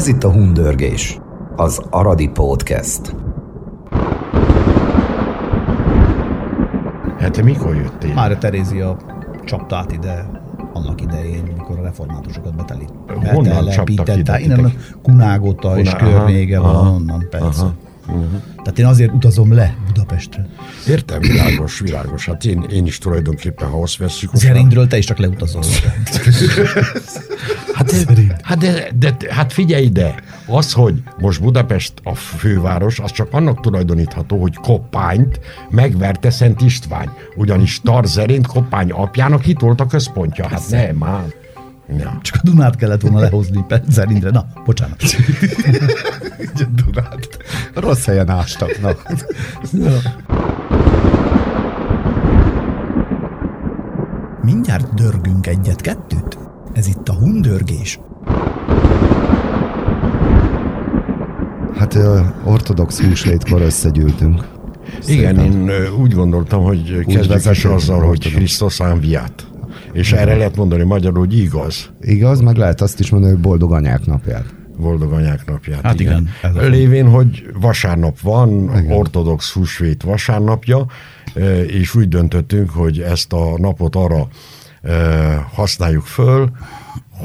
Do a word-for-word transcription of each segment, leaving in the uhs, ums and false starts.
Ez itt a Hundörgés, az Aradi Podcast. Hát te mikor jöttél? Már a Terézia csapta át ide annak idején, mikor a reformátusokat beteli. Honnan csaptak ide? Innen Kunágota Kuna, és környéke valahonnan, persze. Aha. Uh-huh. Tehát én azért utazom le Budapestre. Értem, világos, világos. Hát én, én is tulajdonképpen, ha azt veszük... Szerintről te is csak leutazol. hát, hát, de, de, hát figyelj ide, az, hogy most Budapest a főváros, az csak annak tulajdonítható, hogy Koppányt megverte Szent István. Ugyanis Tarzerént Koppány apjának itt volt a központja. Hát nem, már... Ja. Csak a Dunát kellett volna lehozni Pertzerintre. Na, bocsánat. Dunát. Rossz helyen ástak. Na. Na. Mindjárt dörgünk egyet-kettőt. Ez itt a Hundörgés. Hát ortodox húslétkor összegyűltünk. Igen, szerintem. Én úgy gondoltam, hogy kezdjük azzal, hogy Krisztus ánviát. És erre lehet mondani magyarul, hogy igaz. Igaz, meg lehet azt is mondani, hogy boldog anyák napját. Boldog anyák napját, hát igen. igen Lévén, hogy vasárnap van, igen. Ortodox húsvét vasárnapja, és úgy döntöttünk, hogy ezt a napot arra használjuk föl,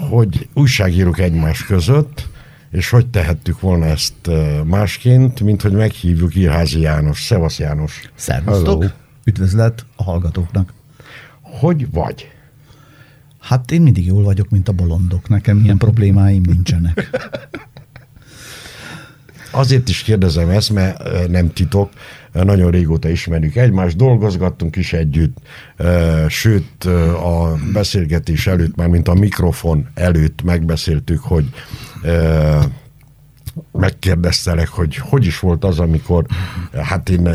hogy újságírjuk egymás között, és hogy tehettük volna ezt másként, mint hogy meghívjuk Irházi János. Szevasz János. Szervusztok. Üdvözlet a hallgatóknak. Hogy vagy? Hát én mindig jól vagyok, mint a bolondok. Nekem ilyen problémáim nincsenek. Azért is kérdezem ezt, mert nem titok. Nagyon régóta ismerjük egymást, dolgozgattunk is együtt. Sőt, a beszélgetés előtt, már mint a mikrofon előtt megbeszéltük, hogy megkérdeztelek, hogy hogy is volt az, amikor hát én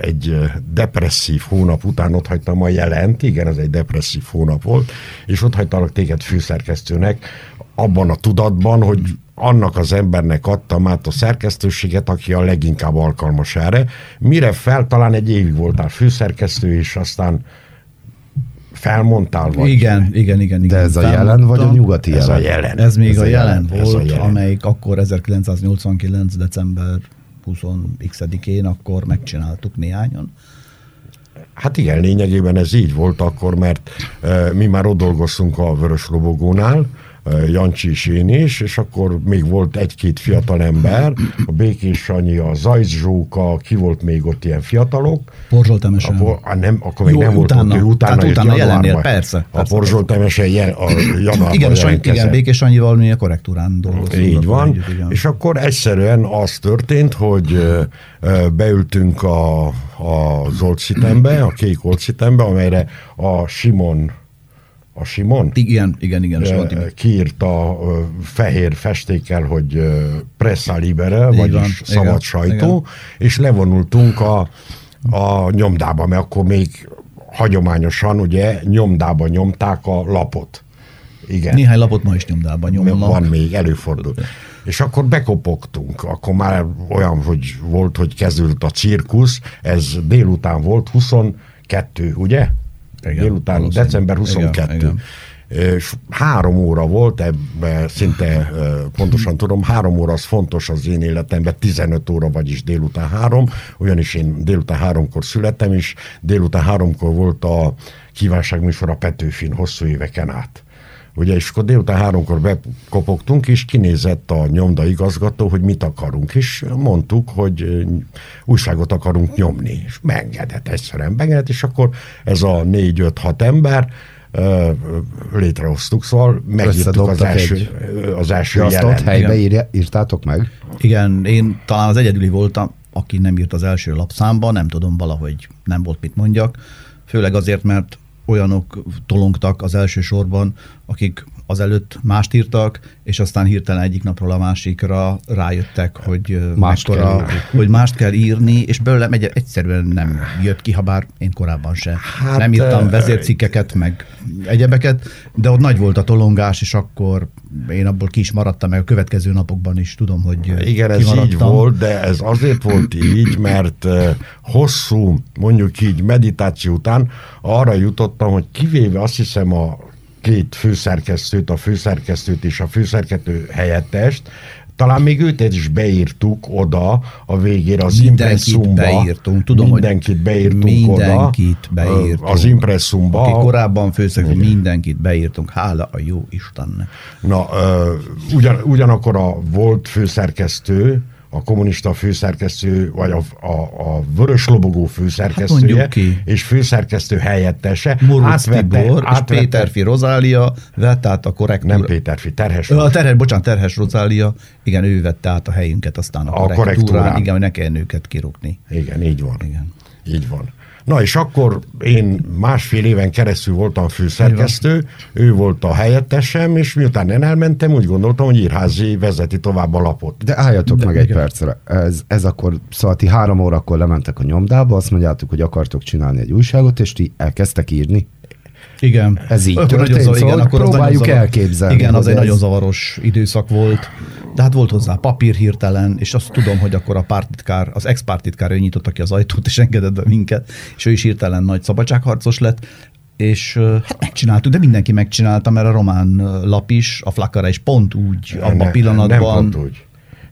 egy depresszív hónap után ott hagytam a Jelent, igen, ez egy depresszív hónap volt, és ott hagytalak téged főszerkesztőnek abban a tudatban, hogy annak az embernek adtam át a szerkesztőséget, aki a leginkább alkalmas erre. Mire fel, talán egy évig voltál főszerkesztő, és aztán felmondtál vagy. Igen, igen, igen. igen. De ez felmondtam. A Jelen vagy a Nyugati Jelen? Ez a Jelen. Ez még ez a jelen, jelen volt, jelen. Amelyik akkor ezerkilencszáznyolcvankilenc. december huszadikán akkor megcsináltuk néhányan. Hát igen, lényegében ez így volt akkor, mert uh, mi már ott dolgoztunk a Vörös Lobogónál, uh, Jancsi és én is, és akkor még volt egy-két fiatal ember, a Békésanyi, a Zajzsóka, ki volt még ott ilyen fiatalok. Porzsoltemesen. Por, nem, akkor még jó, nem utána, volt ott, ő utána, tehát utána jelennél, persze. A Porzsoltemesen januárban jelentkezett. Igen, Békésanyival mi a korrektúrán dolgoztunk. Így van, együtt, és akkor egyszerűen az történt, hogy beültünk a, a Zolcitembe, a Kékolcitembe, amelyre a Simon A Simon? Igen, igen, igen. E, kiírta fehér festékkel, hogy pressa libere, így vagyis van, szabad igen, sajtó, igen. És levonultunk a, a nyomdába, mert akkor még hagyományosan ugye nyomdába nyomták a lapot. Igen. Néhány lapot ma is nyomdában nyomnak. Van még, előfordul. És akkor bekopogtunk, akkor már olyan, hogy volt, hogy kezdődött a cirkusz, ez délután volt, huszonkettő, ugye? Igen, délután, december huszonkettő. Igen, igen. És három óra volt, ebben szinte pontosan tudom, három óra az fontos az én életemben, tizenöt óra, vagyis délután három, ugyanis én délután háromkor születtem, és délután háromkor volt a kívánságműsor a Petőfin hosszú éveken át. Ugye, és akkor délután háromkor bekopogtunk, és kinézett a nyomda igazgató, hogy mit akarunk, és mondtuk, hogy újságot akarunk nyomni, és megengedett, egyszerűen megengedett, és akkor ez a négy-öt-hat ember létrehoztuk, szóval megírtuk az első, az első Jelent. Azt ott helybe írja, írtátok meg? Igen, én talán az egyedüli voltam, aki nem írt az első lapszámba, nem tudom, valahogy nem volt mit mondjak, főleg azért, mert olyanok tolongtak az első sorban, akik azelőtt mást írtak, és aztán hirtelen egyik napról a másikra rájöttek, hogy mást, mekkora, hogy mást kell írni, és belőlem egy- egyszerűen nem jött ki, ha bár én korábban se. Hát, nem írtam vezércikkeket, meg egyebeket, de ott nagy volt a tolongás, és akkor én abból ki is maradtam, meg a következő napokban is tudom, hogy igen, ez így volt, de ez azért volt így, mert hosszú, mondjuk így meditáció után arra jutottam, hogy kivéve azt hiszem a két főszerkesztőt, a főszerkesztőt és a főszerkesztő helyettest, Talán még őt is beírtuk oda a végére az impresszumba. Beírtunk, tudom, mindenkit beírtunk mindenkit oda. Mindenkit beírtunk. Az impresszumba. Aki korábban főszak, mindenkit beírtunk. Hála a jó Istennek. Na, ugyan, ugyanakkor a volt főszerkesztő, a kommunista főszerkesztő, vagy a, a, a Vörös Lobogó főszerkesztője, hát és főszerkesztő helyettese. Morusz Tibor és Péterfi Rozália vett át a korrektúra. Nem Péterfi, Terhes. A terhes bocsánat, Terhes Rozália, igen, ő vette át a helyünket aztán a, a korrektúrán. korrektúrán. Igen, hogy ne kelljen őket kirúgni. Igen, így van. Igen. Így van. Na és akkor én másfél éven keresztül voltam főszerkesztő, ő volt a helyettesem, és miután én elmentem, úgy gondoltam, hogy Irházi vezeti tovább a lapot. De álljatok De meg igen. egy percre. Ez, ez akkor, szóval ti három órakor lementek a nyomdába, azt mondjátok, hogy akartok csinálni egy újságot, és ti elkezdtek írni. Igen. Ez így akkor történt, zavar, szóval igen, akkor próbáljuk zavar... elképzelni. Igen, az egy ez... nagyon zavaros időszak volt, de hát volt hozzá papír hirtelen, és azt tudom, hogy akkor a pártitkár, az ex-pártitkár, ő nyitotta ki az ajtót, és engedett be minket, és ő is hirtelen nagy szabadságharcos lett, és hát megcsináltuk, de mindenki megcsinálta, mert a román lap is, a Flacăra is pont úgy ne, abban a pillanatban. Nem pont úgy.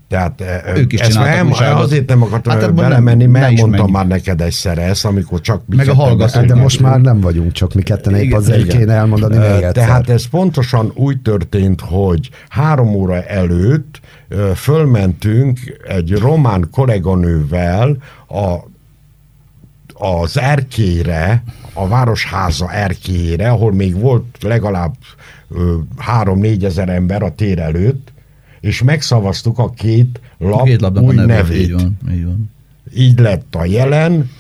Tehát ők is csináltak újságot. Azért nem akartam hát belemenni, nem, mert mondtam már neked egyszerre ezt, amikor csak... Meg a hallgatók. De most már nem vagyunk csak mi ketten, épp azért igen. kéne elmondani még egyszer. Tehát ez pontosan úgy történt, hogy három óra előtt fölmentünk egy román kolléganővel a, az erkélyre, a Városháza erkélyre, ahol még volt legalább három-négyezer ember a tér előtt, és megszavaztuk a két lap, két lap új nevét. nevét. Így van, így van. Így lett a Jelen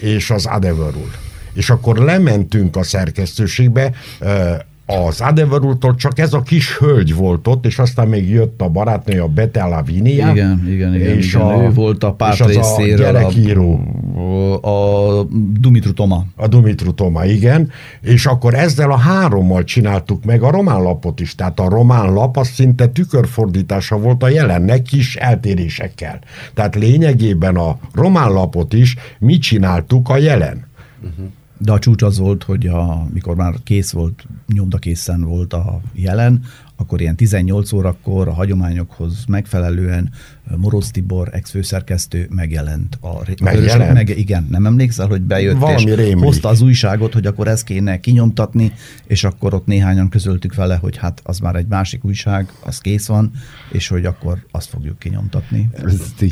és az Adeverul. És akkor lementünk a szerkesztőségbe, az Adeverultól csak ez a kis hölgy volt ott, és aztán még jött a barátnő, a Bette Lavinia. Igen, igen, igen. És igen, a, ő volt a párt részéről. A gyerekíró. A, a Dumitru Toma. A Dumitru Toma, igen. És akkor ezzel a hárommal csináltuk meg a román lapot is. Tehát a román lap az szinte tükörfordítása volt a Jelennek kis eltérésekkel. Tehát lényegében a román lapot is mi csináltuk a Jelen. Uh-huh. De a csúcs az volt, hogy a, mikor már kész volt, nyomdakészen volt a Jelen, akkor ilyen tizennyolc órakor a hagyományokhoz megfelelően Moroz Tibor, ex-főszerkesztő megjelent. A, megjelent? A, meg, igen, nem emlékszel, hogy bejött valami és rémlik. Hozta az újságot, hogy akkor ezt kéne kinyomtatni, és akkor ott néhányan közöltük vele, hogy hát az már egy másik újság, az kész van, és hogy akkor azt fogjuk kinyomtatni.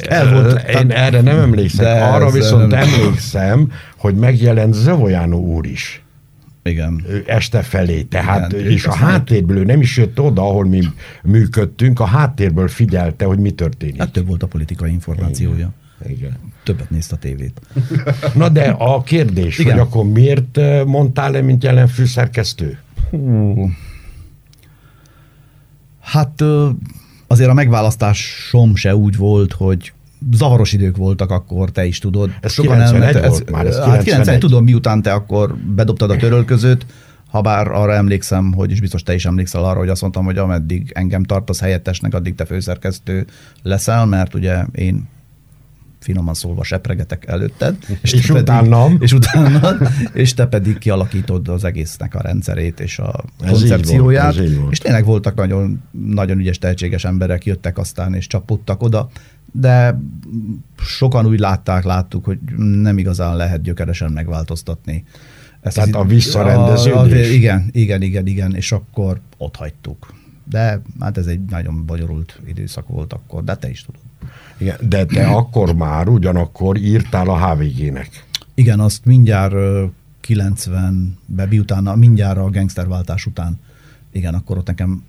El volt, én erre nem emlékszem. De arra viszont nem... emlékszem, hogy megjelent Zavolyánó úr is. Igen. Este felé, tehát igen, és a háttérből, ő nem is jött oda, ahol mi működtünk, a háttérből figyelte, hogy mi történik. Hát több volt a politikai információja. Igen. Többet nézte a tévét. Na de a kérdés, igen. hogy akkor miért mondtál le, mint Jelen főszerkesztő? Hú. Hát azért a megválasztásom se úgy volt, hogy zavaros idők voltak akkor, te is tudod. Ez sokan kilencvenegy elmenet, volt ez, már, ez kilencvenegy. Hát kilencvenegy, tudom, miután te akkor bedobtad a törölközőt, habár arra emlékszem, hogy is biztos te is emlékszel arra, hogy azt mondtam, hogy ameddig engem tartasz helyettesnek, addig te főszerkesztő leszel, mert ugye én finoman szólva sepregetek előtted. És, és utánam. És utánam. És te pedig kialakítod az egésznek a rendszerét és a ez koncepcióját. Volt, és tényleg voltak nagyon, nagyon ügyes, tehetséges emberek, jöttek aztán és csapódtak oda, de sokan úgy látták, láttuk, hogy nem igazán lehet gyökeresen megváltoztatni. Ezt Tehát a visszarendeződés. Igen, igen, igen, igen, és akkor ott hagytuk. De hát ez egy nagyon bonyolult időszak volt akkor, de te is tudod. Igen, de te akkor már ugyanakkor írtál a há vé gének. Igen, azt mindjárt kilencvenben, utána, mindjárt a gangsterváltás után. Igen, akkor ott nekem...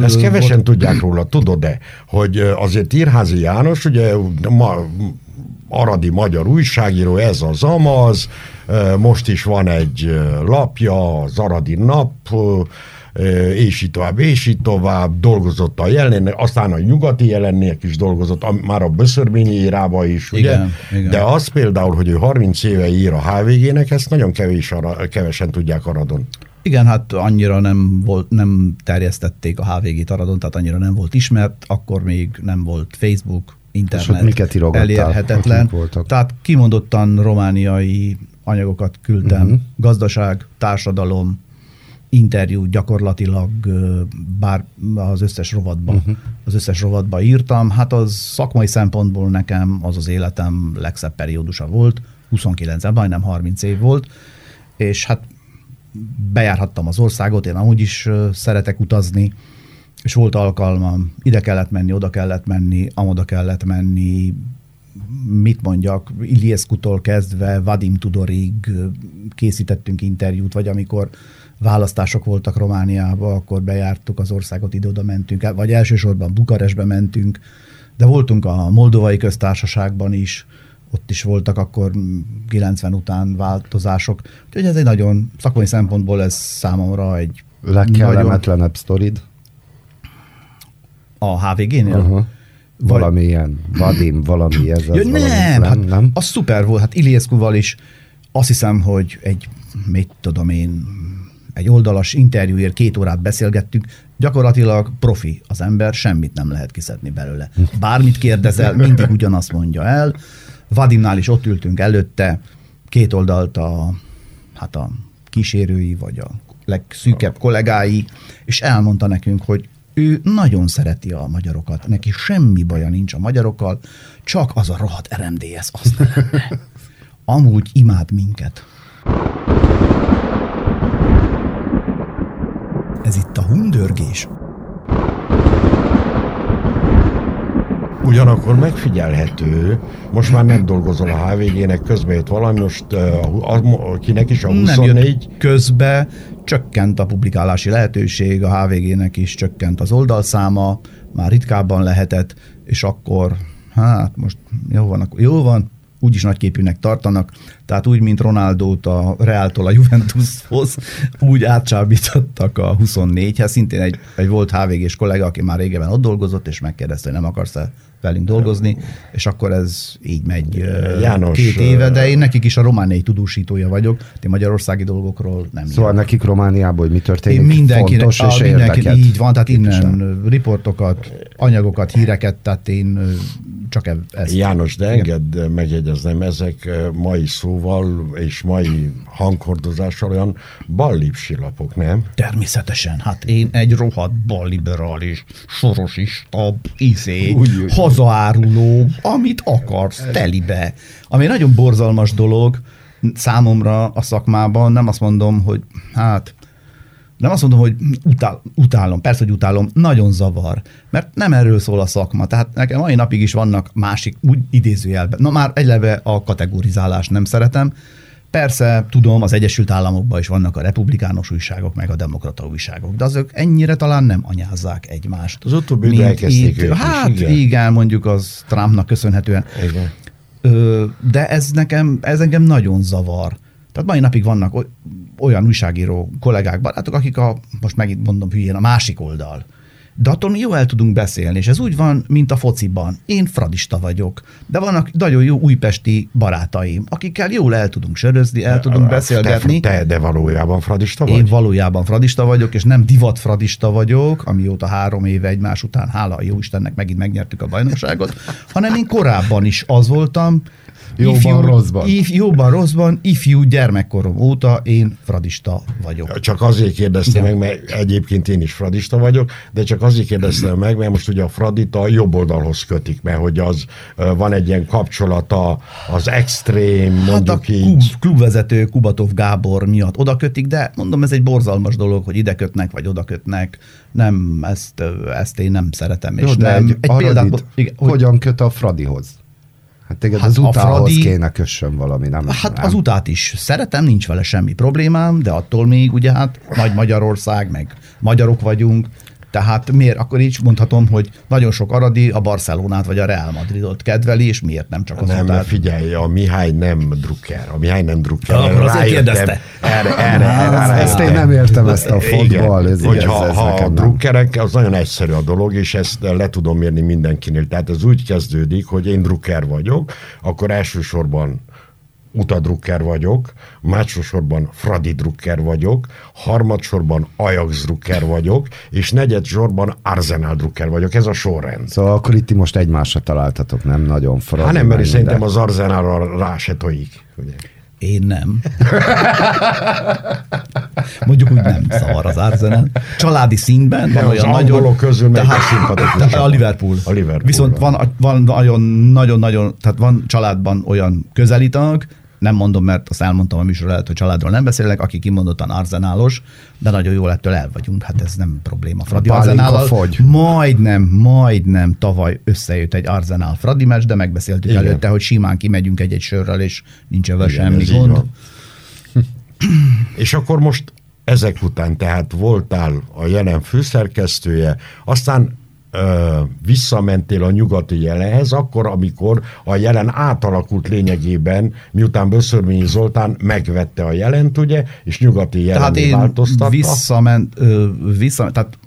Ezt kevesen volt. Tudják róla, tudod-e, hogy azért Irházi János, ugye ma, aradi magyar újságíró, ez az amaz, most is van egy lapja, az Aradi Nap, és így tovább, és így tovább, dolgozott a Jelennek, aztán a nyugati Jelennek is dolgozott, már a Böszörményi írában is, igen, ugye? Igen. De az például, hogy ő harminc éve ír a há vé gének, ezt nagyon kevés ara, kevesen tudják Aradon. Igen, hát annyira nem volt, nem terjesztették a há vé gét Aradon, tehát annyira nem volt ismert, akkor még nem volt Facebook, internet, elérhetetlen. Tehát kimondottan romániai anyagokat küldtem, uh-huh. gazdaság, társadalom, interjú gyakorlatilag, bár az összes rovatba, uh-huh. az összes rovatba írtam. Hát az szakmai szempontból nekem az az életem legszebb periódusa volt, huszonkilenc, majdnem harminc év volt, és hát bejárhattam az országot, én amúgy is szeretek utazni, és volt alkalmam, ide kellett menni, oda kellett menni, amoda kellett menni, mit mondjak, Iliescu-tól kezdve Vadim Tudorig készítettünk interjút, vagy amikor választások voltak Romániába, akkor bejártuk az országot, ide-oda mentünk, vagy elsősorban Bukarestbe mentünk, de voltunk a Moldovai Köztársaságban is, ott is voltak akkor kilencven után változások. Úgyhogy ez egy nagyon, szakmai szempontból ez számomra egy... Legkellemetlenebb nagyon... sztorid? A há vé génél? Uh-huh. Valami ilyen, Vadim, valami ez. Ja, nem, valami, hát nem, az szuper volt. Hát Iliescu-val is azt hiszem, hogy egy, mit tudom én, egy oldalas interjúért két órát beszélgettünk, gyakorlatilag profi az ember, semmit nem lehet kiszedni belőle. Bármit kérdezel, mindig ugyanazt mondja el. Vadimnál is ott ültünk előtte, két oldalt a, hát a kísérői, vagy a legszűkebb kollégái, és elmondta nekünk, hogy ő nagyon szereti a magyarokat, neki semmi baja nincs a magyarokkal, csak az a rohadt er em dé es azt ne lenne. Amúgy imád minket. Ez itt a Hundörgés. Ugyanakkor megfigyelhető, most már nem dolgozol a há vé gének, közbe jött valami, most uh, kinek is a huszonnégy? Nem jött közbe, csökkent a publikálási lehetőség, a há vé gének is csökkent az oldalszáma, már ritkábban lehetett, és akkor, hát most jó van, jó van, úgyis nagyképűnek tartanak, tehát úgy, mint Ronaldót a Realtól a Juventushoz, úgy átcsábítottak a huszonnégyhez, szintén egy, egy volt há vé gés kollega, aki már régebben ott dolgozott, és megkérdezte, hogy nem akarsz-e velünk dolgozni, és akkor ez így megy János, két éve, de én nekik is a romániai tudósítója vagyok, én magyarországi dolgokról nem. Szóval jön. Nekik Romániából, hogy mi történik, én mindenki, fontos a, és érdeket. Így van, tehát innen riportokat, anyagokat, híreket, tehát én csak ezt. János, de engedd megjegyeznem, ezek mai szóval és mai hanghordozással olyan ballipsi lapok, nem? Természetesen, hát én egy rohadt balliberális, sorosista, izé, hazaáruló, amit akarsz, telibe. Ami nagyon borzalmas dolog számomra a szakmában, nem azt mondom, hogy hát, nem azt mondom, hogy utál, utálom, persze, hogy utálom, nagyon zavar, mert nem erről szól a szakma. Tehát nekem mai napig is vannak másik, úgy idézőjelben, na már egyleve a kategorizálást nem szeretem. Persze, tudom, az Egyesült Államokban is vannak a republikánus újságok, meg a demokrata újságok, de azok ennyire talán nem anyázzák egymást. Az utóbbi időben elkezdték őt. Hát is, igen. igen, mondjuk az Trumpnak köszönhetően. Igen. Ö, de ez nekem, ez engem nagyon zavar. Tehát mai napig vannak olyan újságíró kollégák, barátok, akik a, most megint mondom hülyén, a másik oldal. De attól mi jól el tudunk beszélni, és ez úgy van, mint a fociban. Én fradista vagyok, de vannak nagyon jó újpesti barátaim, akikkel jól el tudunk sörözni, el tudunk beszélgetni. Te, te de valójában fradista vagy? Én valójában fradista vagyok, és nem divat fradista vagyok, amióta három éve egymás után, hála a jó Istennek, megint megnyertük a bajnokságot, hanem én korábban is az voltam, Jóban, ifjú, rosszban. If, jóban, rosszban, ifjú gyermekkorom óta én fradista vagyok. Csak azért kérdeztem meg, mert egyébként én is fradista vagyok, de csak azért kérdeztem meg, mert most ugye a Fradit a jobb oldalhoz kötik, mert hogy az van egy ilyen kapcsolata az extrém, mondjuk hát a így. Klub, klubvezető Kubatov Gábor miatt oda kötik, de mondom, ez egy borzalmas dolog, hogy ide kötnek, vagy oda kötnek. Nem, ezt, ezt én nem szeretem. Jó, és de nem. Egy, egy Aradit, példából, igen, hogy... hogyan köt a Fradihoz? Hát téged hát az utához Fradi, kéne kössön valami, nem? Hát nem. Az utát is szeretem, nincs vele semmi problémám, de attól még ugye hát nagy Magyarország, meg magyarok vagyunk, tehát miért? Akkor így mondhatom, hogy nagyon sok aradi a Barcelonát vagy a Real Madridot kedveli, és miért nem csak az nem, utát? Nem, figyelj, a Mihály nem drukker, a Mihály nem drukker. Ja, akkor azért kérdezte. Erre, erre, erre. Ezt én nem értem, ezt a fotball. Ez hogyha ez ha a drukkerek, az nagyon egyszerű a dolog, és ezt le tudom érni mindenkinél. Tehát ez úgy kezdődik, hogy én drukker vagyok, akkor elsősorban utadrukker vagyok, másodsorban Fradi drukker vagyok, harmadsorban Ajax drukker vagyok, és negyedsorban Arsenal drukker vagyok. Ez a sorrend. Szóval akkor itt most egymásra találtatok, nem nagyon Fradi. Hát nem, mert szerintem az Arsenalra rá se tojik. Ugye? Én nem. Mondjuk úgy nem szavar az Arsenal. Családi színben van olyan nagyon... angolok közül meg szimpatikus. A Liverpool. A Liverpool. Viszont van, van nagyon-nagyon, tehát van családban olyan közeli tag, nem mondom, mert azt elmondtam a műsor előtt, hogy családról nem beszélek, aki kimondottan arzenálos, de nagyon jól ettől el vagyunk, hát ez nem probléma. Fradi Arzenállal majdnem, majdnem tavaly összejött egy Arzenál Fradi meccs, de megbeszéltük igen. előtte, hogy simán kimegyünk egy-egy sörrel, és nincs ebben semmi gond. És akkor most ezek után tehát voltál a Jelen főszerkesztője, aztán visszamentél a Nyugati Jelenhez, akkor, amikor a Jelen átalakult lényegében, miután Böszörményi Zoltán megvette a Jelent, ugye, és Nyugati Jelenné változtatta. Tehát én visszament, visszament, tehát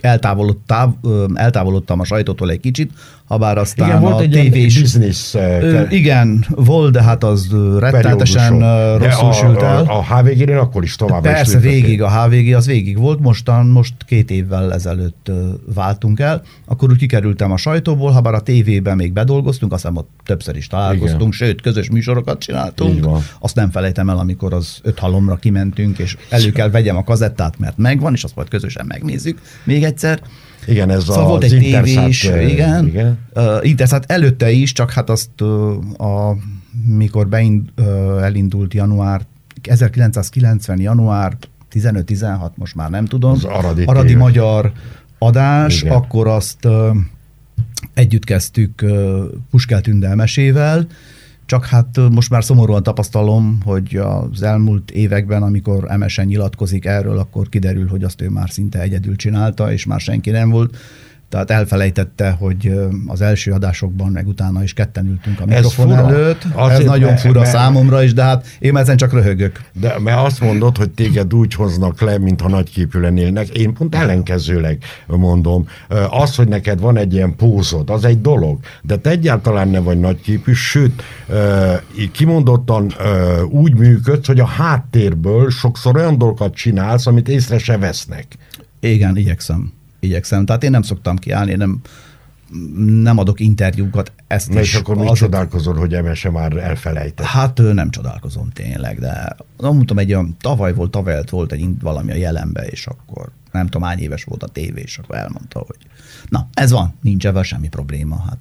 eltávolodtam, eltávolodtam a sajtótól egy kicsit, habár aztán igen, volt a tévés... Business, ö, igen, volt, de hát az rettenetesen rosszul sült el. A, a há vé gé-nél akkor is tovább persze, is Persze, végig a há vé gé, az végig volt, mostan, most két évvel ezelőtt váltunk el, akkor úgy kikerültem a sajtóból, habár a tévében még bedolgoztunk, aztán ott többször is találkoztunk, igen. sőt, közös műsorokat csináltunk. Azt nem felejtem el, amikor az öt halomra kimentünk, és elő kell vegyem a kazettát, mert megvan, és azt majd közösen megnézzük még egyszer. Igen, ez szóval volt egy tévés, igen, igen. Uh, Interszát előtte is, csak hát azt, uh, a, mikor beind, uh, elindult január, ezerkilencszázkilencven január tizenöt tizenhat, most már nem tudom, az Aradi, Aradi magyar adás, igen. akkor azt uh, együtt kezdtük uh, Puskel Tündel mesével, csak hát most már szomorúan tapasztalom, hogy az elmúlt években, amikor em es en nyilatkozik erről, akkor kiderül, hogy azt ő már szinte egyedül csinálta, és már senki nem volt. Tehát elfelejtette, hogy az első adásokban, meg utána is ketten ültünk a mikrofon ez előtt. Azért ez nagyon fura mert, számomra is, de hát én ezen csak röhögök. De mert azt mondod, hogy téged úgy hoznak le, mintha nagyképű lennének. Én pont ellenkezőleg mondom. Az, hogy neked van egy ilyen pózod, az egy dolog. De te egyáltalán nem vagy nagyképű, sőt, kimondottan úgy működsz, hogy a háttérből sokszor olyan dolgokat csinálsz, amit észre se vesznek. Igen, igyekszem. igyekszem. Tehát én nem szoktam kiállni, én nem, nem adok interjúkat. Ezt Na és akkor mit azért... csodálkozol, hogy em es en már elfelejtett? Hát nem csodálkozom tényleg, de nem mondtam, egy olyan tavaly volt, tavaly volt egy valami a Jelenbe, és akkor nem tudom, hány éves volt a tévé, és akkor elmondta, hogy na, ez van, nincs ebben semmi probléma. Hát.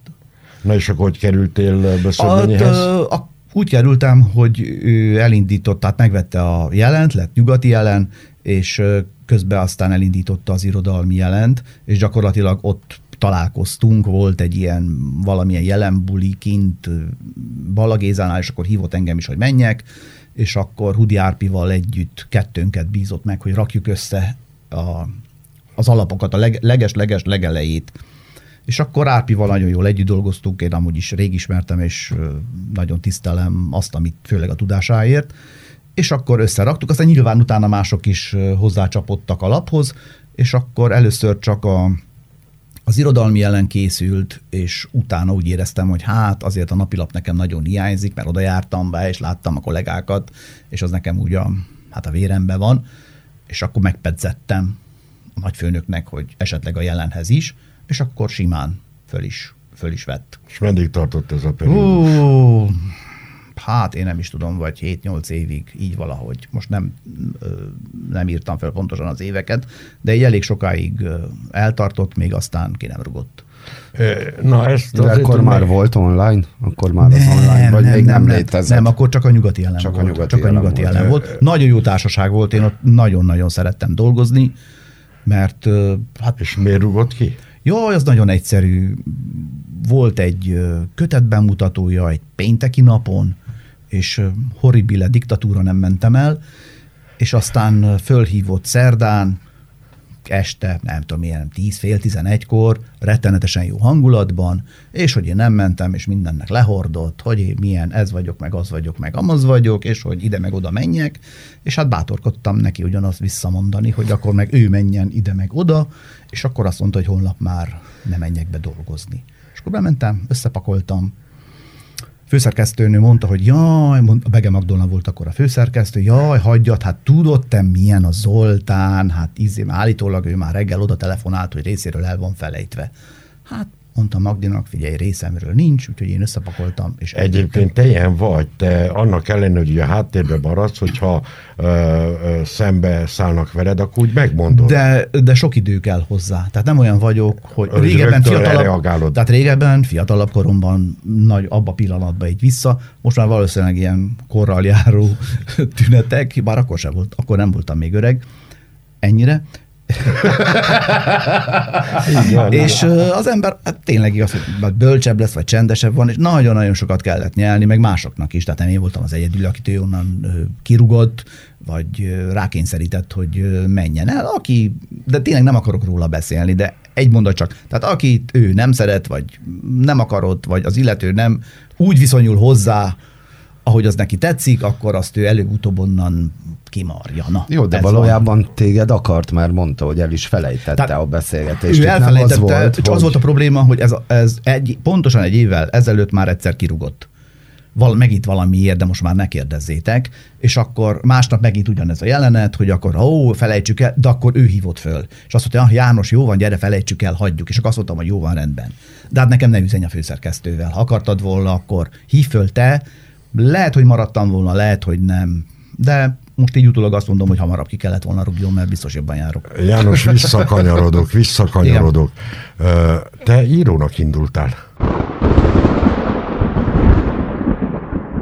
Na és akkor hogy kerültél Böszörményihez? Hát, úgy kerültem, hogy ő elindított, tehát megvette a Jelent, lett Nyugati Jelen, és közben aztán elindította az Irodalmi Jelent, és gyakorlatilag ott találkoztunk, volt egy ilyen valamilyen jelenbuli kint Balla Gézánál, és akkor hívott engem is, hogy menjek, és akkor Hudi Árpival együtt kettőnket bízott meg, hogy rakjuk össze a, az alapokat, a leges-leges legelejét. És akkor Árpival nagyon jól együtt dolgoztunk, én amúgy is rég ismertem, és nagyon tisztelem azt, amit főleg a tudásáért, és akkor összeraktuk, aztán nyilván utána mások is hozzácsapottak a laphoz, és akkor először csak a, az Irodalmi Jelen készült, és utána úgy éreztem, hogy hát azért a napilap nekem nagyon hiányzik, mert oda jártam be, és láttam a kollégákat, és az nekem úgy a, hát a véremben van, és akkor megpedzettem a nagyfőnöknek, hogy esetleg a Jelenhez is, és akkor simán föl is, föl is vett. És meddig tartott ez a periódus? Ó, hát én nem is tudom, vagy hét-nyolc évig, így valahogy. Most nem, nem írtam fel pontosan az éveket, de egy elég sokáig eltartott, még aztán ki nem rugott. Na, ezt de akkor már meg... volt online? Akkor már nem, az online, vagy nem, még nem, nem létezett? Nem, akkor csak a Nyugati Jelen csak volt. A nyugati csak jelen a Nyugati Jelen volt. Jelen volt. Nagyon jó társaság volt, én ott nagyon-nagyon szerettem dolgozni, mert... Hát, és miért rugott ki? Jaj, az nagyon egyszerű. Volt egy kötetbemutatója egy pénteki napon, és horribile diktatúra nem mentem el, és aztán fölhívott szerdán, este, nem tudom, ilyen tíz, fél tizenegykor, rettenetesen jó hangulatban, és hogy én nem mentem, és mindennek lehordott, hogy én milyen ez vagyok, meg az vagyok, meg amaz vagyok, és hogy ide meg oda menjek, és hát bátorkodtam neki ugyanazt visszamondani, hogy akkor meg ő menjen ide meg oda, és akkor azt mondta, hogy holnap már nem menjek be dolgozni. És akkor bementem, összepakoltam. Főszerkesztőnő mondta, hogy jaj, a Bege Magdolna volt akkor a főszerkesztő, jaj, hagyjad, hát tudod te milyen a Zoltán, hát ízé, állítólag ő már reggel oda telefonált, hogy részéről el van felejtve. Hát Mondtam Magdinak, figyelj, részemről nincs, úgyhogy én összepakoltam. És egyébként te ilyen vagy, te annak ellenére, hogy a háttérbe maradsz, hogyha ö, ö, szembe szállnak veled, akkor úgy megmondod. De, de sok idő kell hozzá. Tehát nem olyan vagyok, hogy Ön régebben fiatalabb, tehát régebben, fiatalabb koromban, nagy, abba pillanatban így vissza. Most már valószínűleg ilyen korral járó tünetek, bár akkor sem volt, akkor nem voltam még öreg ennyire. Igen, és az ember hát tényleg igaz, hogy bölcsebb lesz, vagy csendesebb van, és nagyon-nagyon sokat kellett nyelni, meg másoknak is. Tehát nem én voltam az egyedül, akit ő onnan kirugott, vagy rákényszerített, hogy menjen el. Aki, de tényleg nem akarok róla beszélni, de egy mondat csak. Tehát akit ő nem szeret, vagy nem akarod, vagy az illető nem úgy viszonyul hozzá, ahogy az neki tetszik, akkor azt ő előbb-utóbb onnan kimarja. Na, jó, de valójában van. Téged akart, mert mondta, hogy el is felejtette tehát a beszélgetést. Ő elfelejtette, nem az volt, csak hogy... az volt a probléma, hogy ez, ez egy, pontosan egy évvel ezelőtt már egyszer kirúgott. Val, megint valamiért, de most már ne kérdezzétek, és akkor másnap megint ugyanez a jelenet, hogy akkor ó, felejtsük el, de akkor ő hívott föl. És azt mondta, ah, János, jó van, gyere, felejtsük el, hagyjuk. És akkor azt mondtam, hogy jó van, rendben. De hát nekem ne üzenj a főszerkesztővel. Ha akartad volna, akkor hív föl te. Lehet, hogy maradtam volna, lehet, hogy nem. De most így utólag azt mondom, hogy hamarabb ki kellett volna rúgjon, mert biztos jobban járok. János, visszakanyarodok, visszakanyarodok. Igen. Te írónak indultál.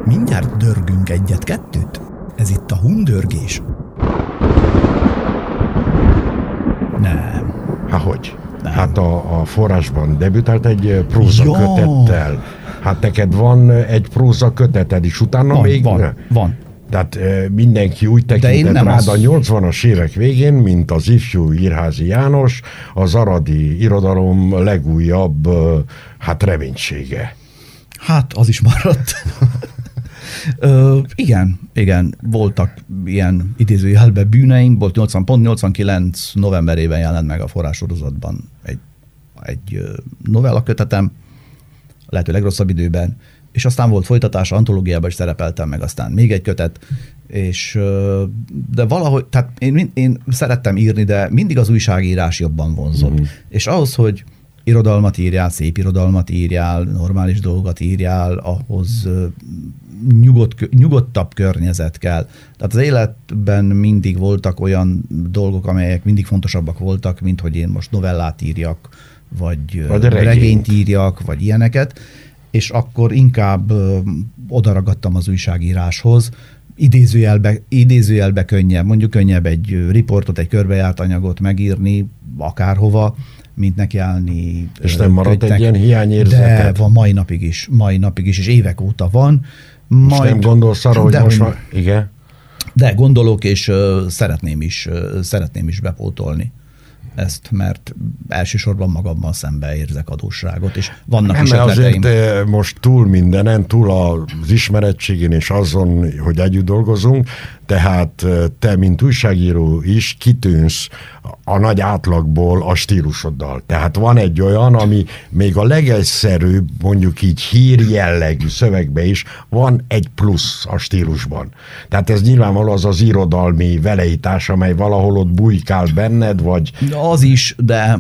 Mindjárt dörgünk egyet-kettőt. Ez itt a Hundörgés. Nem. Hát hogy? Nem. Hát a, a forrásban debütált egy prózakötettel. Hát neked van egy prózaköteted is, utána van, még... Van, van. Tehát mindenki úgy tekintett rád az... a nyolcvanas évek végén, mint az ifjú Irházi János, az aradi irodalom legújabb hát reménysége. Hát az is maradt. Ö, igen, igen, voltak ilyen idézőjelben bűneim, volt nyolcvan pont nyolcvankilenc novemberében jelent meg a forrásorozatban egy, egy novella kötetem, lehető legrosszabb időben, és aztán volt folytatás, antológiában is szerepeltem, meg aztán még egy kötet, és de valahogy, tehát én, én szerettem írni, de mindig az újságírás jobban vonzott. Mm. És ahhoz, hogy irodalmat írjál, szép irodalmat írjál, normális dolgot írjál, ahhoz nyugodt, nyugodtabb környezet kell. Tehát az életben mindig voltak olyan dolgok, amelyek mindig fontosabbak voltak, mint hogy én most novellát írjak, vagy, vagy regényt. regényt írjak, vagy ilyeneket, és akkor inkább odaragadtam az újságíráshoz, idézőjelbe, idézőjelbe könnyebb, mondjuk könnyebb egy riportot, egy körbejárt anyagot megírni akárhova, mint nekiállni. És nem maradt könyvnek egy ilyen hiányérzetet? De van mai napig is, mai napig is, és évek óta van. Majd, most nem gondolsz arra, hogy most már... Igen. De gondolok, és uh, szeretném is, uh, szeretném is bepótolni ezt, mert elsősorban magammal szembe érzek adósságot, és vannak nem, is ötleteim. Azért most túl mindenen, túl az ismerettségén és azon, hogy együtt dolgozunk, tehát te, mint újságíró is kitűnsz a nagy átlagból a stílusoddal. Tehát van egy olyan, ami még a legegyszerűbb, mondjuk így hír jellegű szövegben is van egy plusz a stílusban. Tehát ez nyilvánvaló az az irodalmi velejtás, amely valahol ott bujkál benned, vagy... Az is, de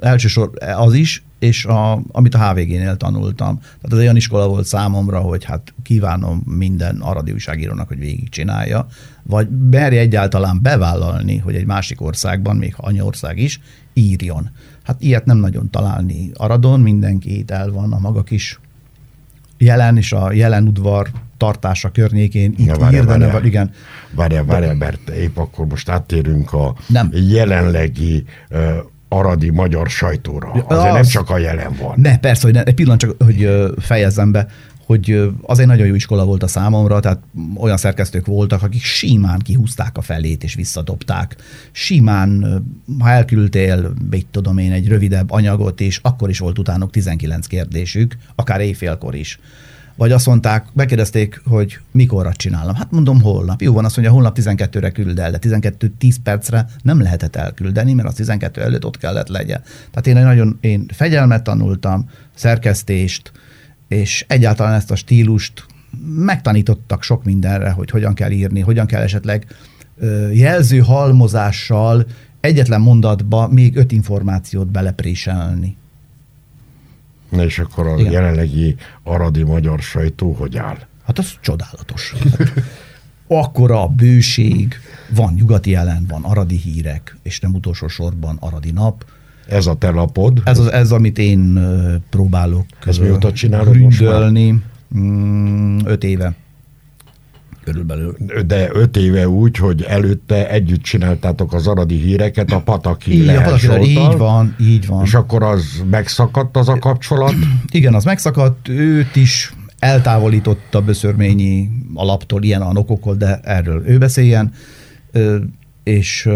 elsősorban az is, és a, amit a há vé génél tanultam. Tehát az olyan iskola volt számomra, hogy hát kívánom minden aradi újságírónak, hogy végigcsinálja, vagy merje egyáltalán bevállalni, hogy egy másik országban, még ha anyaország is, írjon. Hát ilyet nem nagyon találni Aradon, mindenki itt el van a maga kis jelen, és a jelen udvar tartása környékén itt ja, várjá, írdene, várjá, igen. Várjál, várjál, mert épp akkor most áttérünk a nem. jelenlegi uh, aradi magyar sajtóra. Azért az... nem csak a jelen van. Ne, persze, hogy ne, egy pillanat csak, hogy fejezzem be, hogy az egy nagyon jó iskola volt a számomra, tehát olyan szerkesztők voltak, akik simán kihúzták a felét és visszadobták. Simán, ha elküldtél, mit tudom én, egy rövidebb anyagot, és akkor is volt utánok tizenkilenc kérdésük, akár éjfélkor is. Vagy azt mondták, megkérdezték, hogy mikorra csinálom. Hát mondom, holnap. Jó van, azt mondja, holnap tizenkettőre küld el, de tizenkettő tíz percre nem lehetett elküldeni, mert az tizenkettő előtt ott kellett legyen. Tehát én nagyon én fegyelmet tanultam, szerkesztést, és egyáltalán ezt a stílust megtanítottak sok mindenre, hogy hogyan kell írni, hogyan kell esetleg jelző halmozással egyetlen mondatba még öt információt belepréselni. Na és akkor a igen. jelenlegi aradi magyar sajtó hogy áll? Hát az csodálatos. Akkora bőség, van Nyugati Jelen, van Aradi Hírek, és nem utolsó sorban Aradi Nap. Ez a te lapod? Ez, az, ez amit én próbálok ründölni. Mm, öt éve. Körülbelül. De öt éve úgy, hogy előtte együtt csináltátok az Aradi Híreket a Pataki Lehelsoltal. Így van, így van. És akkor az megszakadt az a kapcsolat? Igen, az megszakadt, őt is eltávolította Böszörményi alaptól ilyen a okokkal, de erről ő beszéljen, és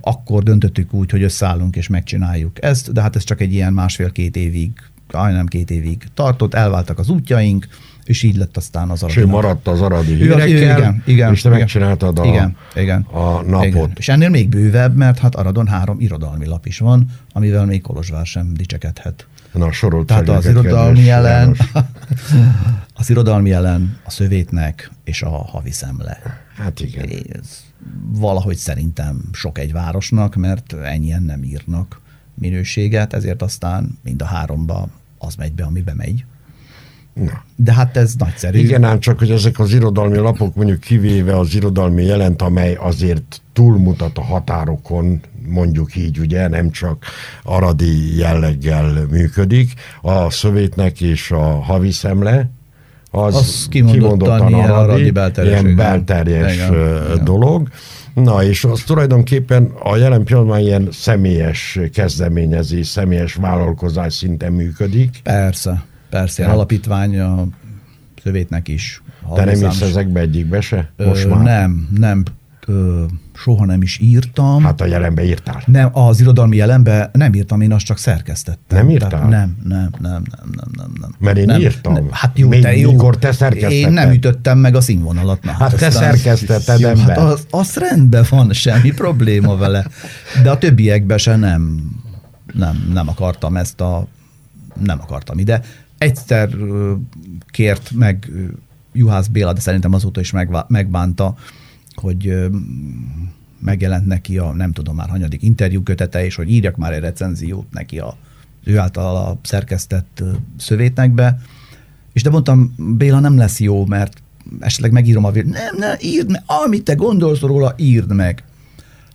akkor döntöttük úgy, hogy összeállunk és megcsináljuk ezt, de hát ez csak egy ilyen másfél-két évig, aj nem két évig tartott, elváltak az útjaink, és így lett aztán az Aradi. És ő maradt az Aradi Hírekkel, igen, igen, és te igen, megcsináltad a, igen, igen, a Napot. Igen. És ennél még bővebb, mert hát Aradon három irodalmi lap is van, amivel még Kolozsvár sem dicsekedhet. Na, sorolt tehát az irodalmi Jelen, az irodalmi Jelen, a Szövétnek és a havi szemle. Hát igen. Ez valahogy szerintem sok egy városnak, mert ennyien nem írnak minőséget, ezért aztán mind a háromba az megy be, ami bemegy. Na. De hát ez nagyszerű. Igen, ám csak, hogy ezek az irodalmi lapok, mondjuk kivéve az irodalmi Jelent, amely azért túlmutat a határokon, mondjuk így, ugye, nem csak aradi jelleggel működik, a Szövétnek és a havi szemle, az, az kimondottan, kimondottan aradi, aradi ilyen belterjes igen, dolog. Na, és az tulajdonképpen a jelen pillanatban ilyen személyes kezdeményezés, személyes vállalkozás szinten működik. Persze. Persze, hát. Alapítvány a Szövétnek is. Te nem írsz ezekbe egyikbe se? Most már? Ö, nem, nem. Ö, soha nem is írtam. Hát a Jelenbe írtál. Nem, az irodalmi Jelenbe nem írtam, én azt csak szerkesztettem. Nem írtál? Tehát nem, nem, nem, nem, nem, nem. Mert én nem, írtam. Nem, hát jó, még te jó. Mikor te szerkesztetted? Én nem ütöttem meg a színvonalat. Na, hát, hát te szerkesztetted ember. Hát az, az rendben van, semmi probléma vele. De a többiekbe se nem. Nem, nem akartam ezt a... Nem akartam ide. Egyszer kért meg Juhász Béla, de szerintem azóta is megbánta, hogy megjelent neki a nem tudom már hanyadik interjúkötete, és hogy írjak már egy recenziót neki a, ő által a szerkesztett Szövétnekbe. És de mondtam, Béla, nem lesz jó, mert esetleg megírom a vér. Nem, nem, írd meg, amit te gondolsz róla, írd meg.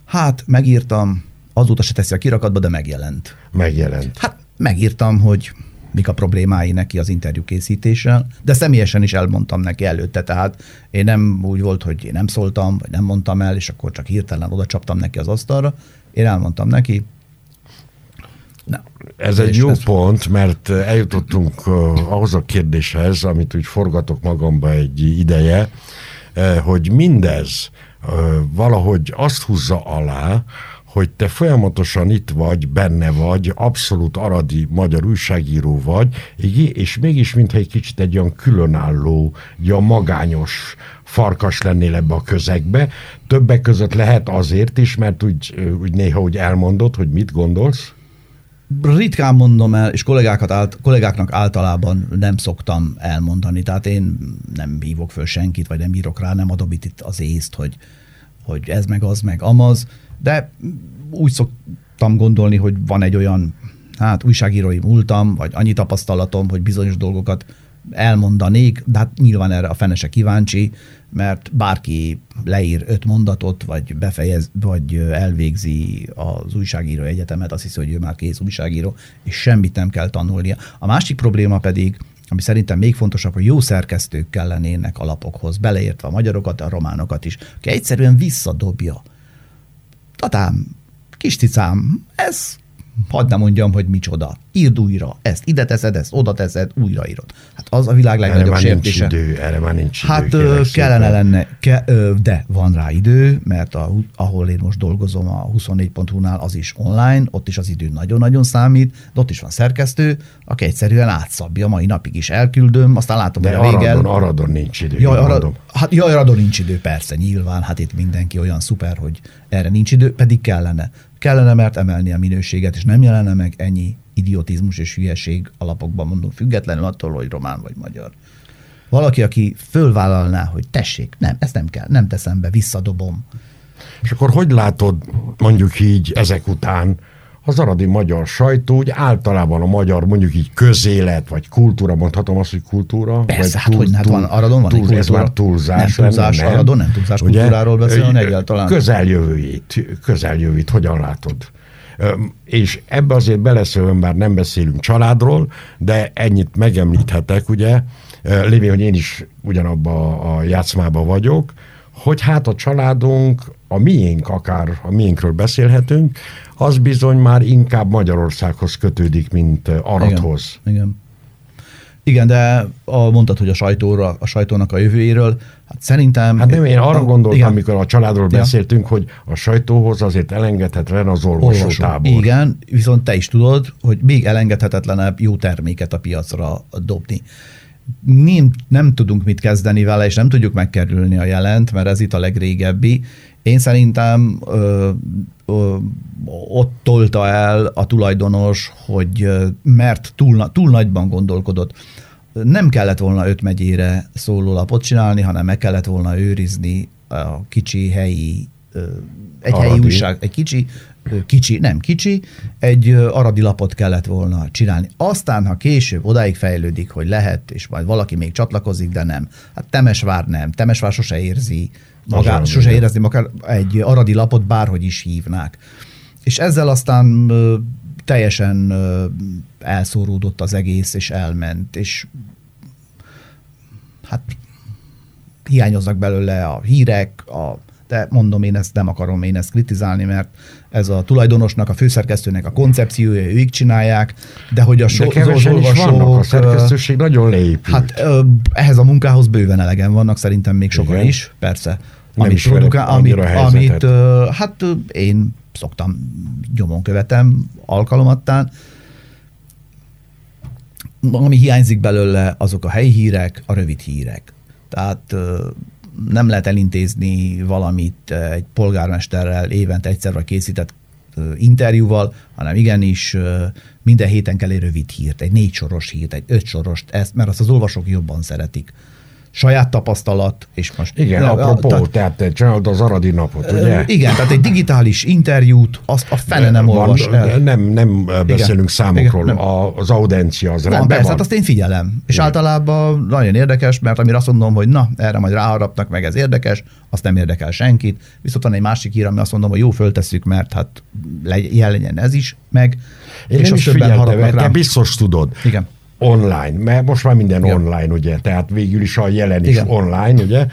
Hát megírtam, azóta se teszi a kirakatba, de megjelent. Megjelent. Hát megírtam, hogy mik a problémái neki az interjú készítéssel, de személyesen is elmondtam neki előtte, tehát én nem úgy volt, hogy én nem szóltam, vagy nem mondtam el, és akkor csak hirtelen oda csaptam neki az asztalra, én elmondtam neki. Na, ez egy jó ez... pont, mert eljutottunk ahhoz a kérdéshez, amit úgy forgatok magamba egy ideje, hogy mindez valahogy azt húzza alá, hogy te folyamatosan itt vagy, benne vagy, abszolút aradi magyar újságíró vagy, és mégis mintha egy kicsit egy olyan különálló, ilyen magányos farkas lennél ebbe a közegbe. Többek között lehet azért is, mert úgy, úgy néha úgy elmondod, hogy mit gondolsz? Ritkán mondom el, és kollégákat ált, kollégáknak általában nem szoktam elmondani, tehát én nem hívok föl senkit, vagy nem írok rá, nem adom itt az észt, hogy, hogy ez meg az, meg amaz. De úgy szoktam gondolni, hogy van egy olyan hát újságírói múltam, vagy annyi tapasztalatom, hogy bizonyos dolgokat elmondanék, de hát nyilván erre a fene se kíváncsi, mert bárki leír öt mondatot, vagy befejez, vagy elvégzi az újságíró egyetemet, azt hiszi, hogy ő már kész újságíró, és semmit nem kell tanulnia. A másik probléma pedig, ami szerintem még fontosabb, hogy jó szerkesztők kell lennének a lapokhoz, beleértve a magyarokat, a románokat is, aki egyszerűen visszadobja. Tatám, kis cicám, ez, hadd ne mondjam, hogy micsoda. Írd újra, ezt ide teszed, ezt oda teszed, újraírod. Hát az a világ legnagyobb sértése. Erre már nincs idő, erre már nincs idő. Hát ö, kellene lenne, ke, ö, de van rá idő, mert a, ahol én most dolgozom a huszonnégy pont hu-nál, az is online, ott is az idő nagyon-nagyon számít, de ott is van szerkesztő, aki egyszerűen átszabja, mai napig is elküldöm, aztán látom, de hogy régen... De Aradon nincs idő. Jaj, Aradon hát, jaj, nincs idő, persze, nyilván, hát itt mindenki olyan szuper, hogy erre nincs idő, pedig kellene. Kellene, mert emelni a minőséget, és nem jelenne meg ennyi idiotizmus és hülyeség alapokban, mondom, függetlenül attól, hogy román vagy magyar. Valaki, aki fölvállalná, hogy tessék, nem, ezt nem kell, nem teszem be, visszadobom. És akkor hogy látod, mondjuk így, ezek után, az aradi magyar sajtó, úgy általában a magyar, mondjuk így közélet, vagy kultúra, mondhatom azt, hogy kultúra? Persze, hát hogy hát van, Aradon van túl, egy kultúra. Ez már túlzás. Nem túlzás, nem, Aradon nem túlzás kultúráról beszélni egyáltalán. Közeljövőjét, közeljövőjét, hogyan látod? És ebbe azért beleszövöm, már nem beszélünk családról, de ennyit megemlíthetek, ugye, lévén, hogy én is ugyanabban a játszmában vagyok, hogy hát a családunk, a miénk akár, a miénkről beszélhetünk, az bizony már inkább Magyarországhoz kötődik, mint Aradhoz. Igen, igen. Igen, de a, mondtad, hogy a, sajtóra, a sajtónak a jövőjéről, hát szerintem... Hát nem, én arra gondoltam, igen, amikor a családról beszéltünk, ja, hogy a sajtóhoz azért elengedhetetlen az orvosótábor. Igen, viszont te is tudod, hogy még elengedhetetlenebb jó terméket a piacra dobni. Nem, nem tudunk mit kezdeni vele, és nem tudjuk megkerülni a Jelent, mert ez itt a legrégebbi. Én szerintem ö, ö, ott tolta el a tulajdonos, hogy mert túl, túl nagyban gondolkodott. Nem kellett volna öt megyére szóló lapot csinálni, hanem meg kellett volna őrizni a kicsi helyi, ö, egy aradi helyi újság, egy kicsi, kicsi, nem kicsi, egy aradi lapot kellett volna csinálni. Aztán, ha később odáig fejlődik, hogy lehet, és majd valaki még csatlakozik, de nem. Hát Temesvár nem. Temesvár sose érzi magát, sose érezni magát, egy aradi lapot bárhogy is hívnák. És ezzel aztán teljesen elszóródott az egész, és elment, és hát hiányoznak belőle a hírek, a de mondom, én ezt nem akarom én ezt kritizálni, mert ez a tulajdonosnak, a főszerkesztőnek a koncepciója, ők csinálják, de hogy a so- de az olvasók... a szerkesztőség nagyon leépült. Hát ehhez a munkához bőven elegen vannak, szerintem még sokan igen, is, persze. Nem amit produkál, amit, amit hát én szoktam, nyomon követem alkalomattán. Ami hiányzik belőle, azok a helyi hírek, a rövid hírek. Tehát... nem lehet elintézni valamit egy polgármesterrel évente egyszerre készített interjúval, hanem igenis minden héten kell egy rövid hírt, egy négy soros hírt, egy öt sorost, ezt, mert azt az olvasók jobban szeretik. Saját tapasztalat, és most... Igen, le, apropó, a, tehát te csinálod az aradi napot, ugye? Igen, tehát egy digitális interjút, azt a fene nem olvas el. Nem, nem beszélünk igen, számokról, igen, nem. Az audencia az van, rendben persze, van. Hát azt én figyelem. És igen, általában nagyon érdekes, mert amire azt mondom, hogy na, erre majd ráharapnak, meg ez érdekes, azt nem érdekel senkit. Viszont van egy másik hír, ami azt mondom, hogy jó, föltesszük, mert hát legyen ez is, meg... Én és nem is figyeltem, te biztos tudod. Igen. Online, mert most már minden igen, online, ugye, tehát végül is a Jelen is igen, online, ugye.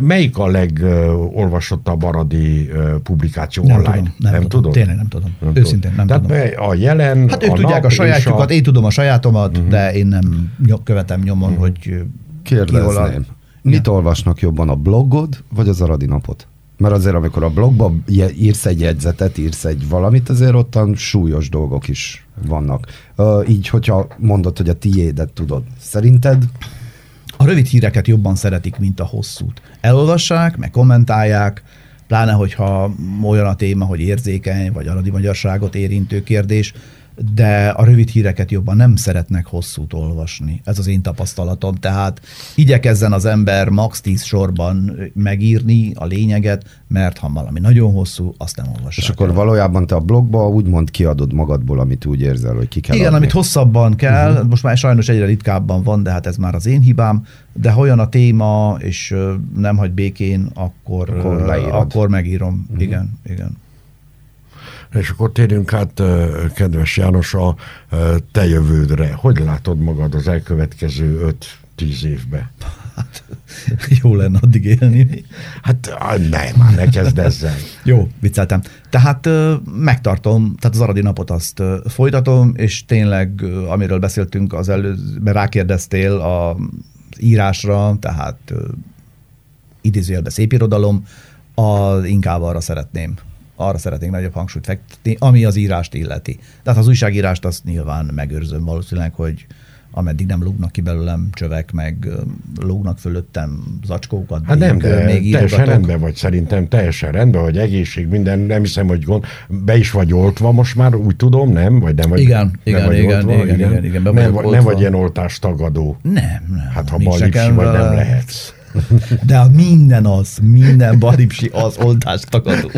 Melyik a legolvasottabb aradi publikáció nem online? Tudom, nem, nem tudom, tudom. Tényleg nem tudom. Nem Őszintén nem tehát tudom. Tehát a Jelen, hát ők a tudják a sajátjukat, a... én tudom a sajátomat, uh-huh, de én nem követem nyomon, uh-huh, hogy kérdezném. Mit olvasnak jobban, a blogod, vagy az aradi napot? Mert azért, amikor a blogban írsz egy jegyzetet, írsz egy valamit, azért ottan súlyos dolgok is vannak. Ö, így, hogyha mondod, hogy a tiédet tudod. Szerinted? A rövid híreket jobban szeretik, mint a hosszút. Elolvassák, meg kommentálják, pláne, hogyha olyan a téma, hogy érzékeny, vagy aradi magyarságot érintő kérdés, de a rövid híreket jobban nem szeretnek hosszút olvasni. Ez az én tapasztalatom. Tehát igyekezzen az ember max tíz sorban megírni a lényeget, mert ha valami nagyon hosszú, azt nem olvassák. És akkor el. Valójában te a blogba úgymond kiadod magadból, amit úgy érzel, hogy ki kell igen, adni, amit hosszabban kell. Uh-huh. Most már sajnos egyre ritkábban van, de hát ez már az én hibám. De ha olyan a téma, és nem hagy békén, akkor, akkor, akkor megírom. Uh-huh. Igen, igen. És akkor térjünk át, kedves János, a te jövődre. Hogy látod magad az elkövetkező öt-tíz évbe? Hát, jó lenne addig élni. Hát nem, már ne kezd ezzel. Jó, vicceltem. Tehát megtartom, tehát az aradi napot azt folytatom, és tényleg, amiről beszéltünk az előzőben, rákérdeztél az írásra, tehát idézőjelben szépirodalom, az inkább arra szeretném. Arra szeretnénk nagyobb hangsúlyt fektetni, ami az írást illeti. Tehát az újságírást azt nyilván megőrzöm valószínűleg, hogy ameddig nem lógnak ki belőlem csövek, meg lógnak fölöttem zacskókat. Hát nem, de még teljesen rendben vagy szerintem, teljesen rendben, hogy egészség, minden, nem hiszem, hogy gond, be is vagy oltva most már, úgy tudom, nem? Vagy nem vagy, igen, nem igen, vagy igen, oltva, igen, igen, igen, igen, be nem, vagy, nem vagy ilyen oltástagadó. Nem, nem. Hát ha bal lipsi vagy, nem lehetsz. De a minden az, minden baripsi az oltást tagadó.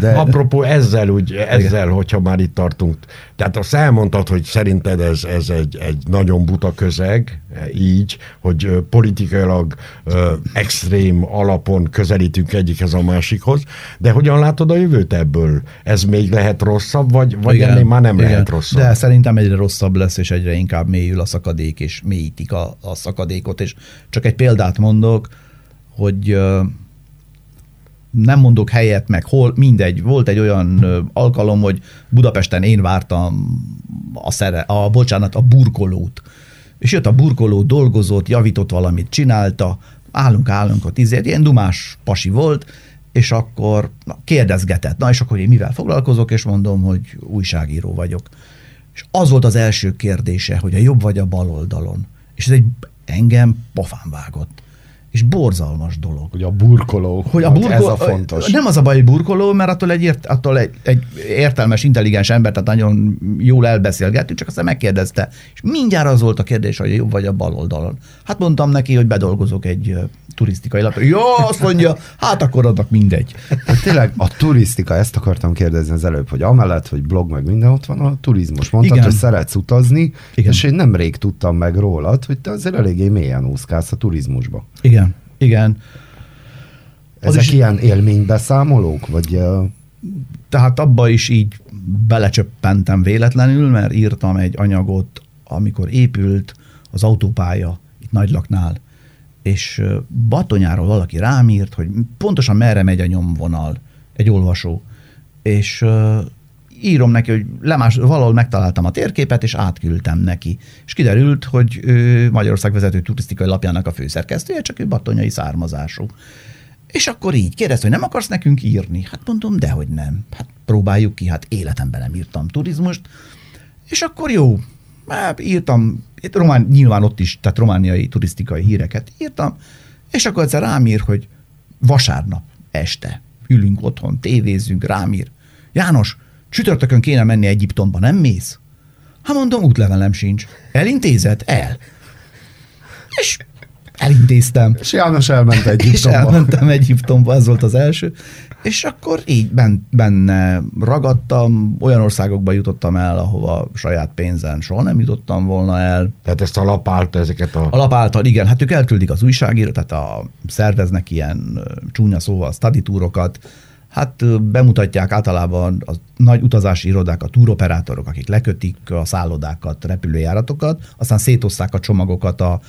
De... Apropó ezzel, úgy, ezzel hogyha már itt tartunk. Tehát azt elmondtad, hogy szerinted ez, ez egy, egy nagyon buta közeg, így, hogy politikailag ö, extrém alapon közelítünk egyikhez a másikhoz, de hogyan látod a jövőt ebből? Ez még lehet rosszabb, vagy, vagy igen, ennél már nem igen. lehet rosszabb? De szerintem egyre rosszabb lesz, és egyre inkább mélyül a szakadék, és mélyítik a, a szakadékot, és csak egy példát mondok, hogy... Ö, nem mondok helyet, meg hol, mindegy. Volt egy olyan ö, alkalom, hogy Budapesten én vártam a, szere, a, bocsánat, a burkolót. És jött a burkoló, dolgozott, javított valamit, csinálta, állunk, állunk a tízért, ilyen dumás pasi volt, és akkor na, kérdezgetett. Na, és akkor én mivel foglalkozok, és mondom, hogy újságíró vagyok. És az volt az első kérdése, hogy a jobb vagy a bal oldalon. És ez egy engem pofán vágott. És borzalmas dolog. Hogy a burkoló. Hogy a burkoló, ez a fontos. Nem az a baj, hogy burkoló, mert attól egy, ért, attól egy, egy értelmes, intelligens ember, tehát nagyon jól elbeszélgettünk, csak aztán megkérdezte. És mindjárt az volt a kérdés, hogy jobb vagy a bal oldalon. Hát mondtam neki, hogy bedolgozok egy turisztikai lapra. Jó, azt mondja, hát akkor adnak mindegy. Hát tényleg a turisztika, ezt akartam kérdezni az előbb, hogy amellett, hogy blog meg minden ott van, a turizmus. Mondtad, igen, hogy szeretsz utazni, igen, és én nemrég tudtam meg rólad, hogy te azért eléggé mélyen úszkálsz a turizmusba. Igen, igen. Az Ezek is... ilyen élménybeszámolók? Vagy... Tehát abba is így belecsöppentem véletlenül, mert írtam egy anyagot, amikor épült az autópálya itt Nagylaknál, és Batonyáról valaki rám írt, hogy pontosan merre megy a nyomvonal, egy olvasó. És uh, írom neki, hogy lemás, valahol megtaláltam a térképet, és átküldtem neki. És kiderült, hogy ő Magyarország vezető turisztikai lapjának a főszerkesztője, csak ő batonyai származású. És akkor így kérdezte, hogy nem akarsz nekünk írni? Hát mondom, dehogy nem. Hát próbáljuk ki, hát életemben nem írtam turizmust. És akkor jó, hát írtam, Román, nyilván ott is, tehát romániai turisztikai híreket írtam, és akkor egyszer rám ír, hogy vasárnap este ülünk otthon, tévézünk, rám ír. János, csütörtökön kéne menni Egyiptomba, nem mész? Hát mondom, útlevelem sincs. Elintézed? El. És elintéztem. És János elment Egyiptomba. És elmentem Egyiptomba, ez volt az első. És akkor így benne ragadtam, olyan országokba jutottam el, ahova saját pénzen soha nem jutottam volna el. Tehát ezt a lap által, ezeket a... A lap által, igen. Hát ők elküldik az újságírót, tehát a, szerveznek ilyen csúnya szóval study túrokat. Hát bemutatják általában a nagy utazási irodák, a túroperátorok, akik lekötik a szállodákat, repülőjáratokat, aztán szétosszák a csomagokat a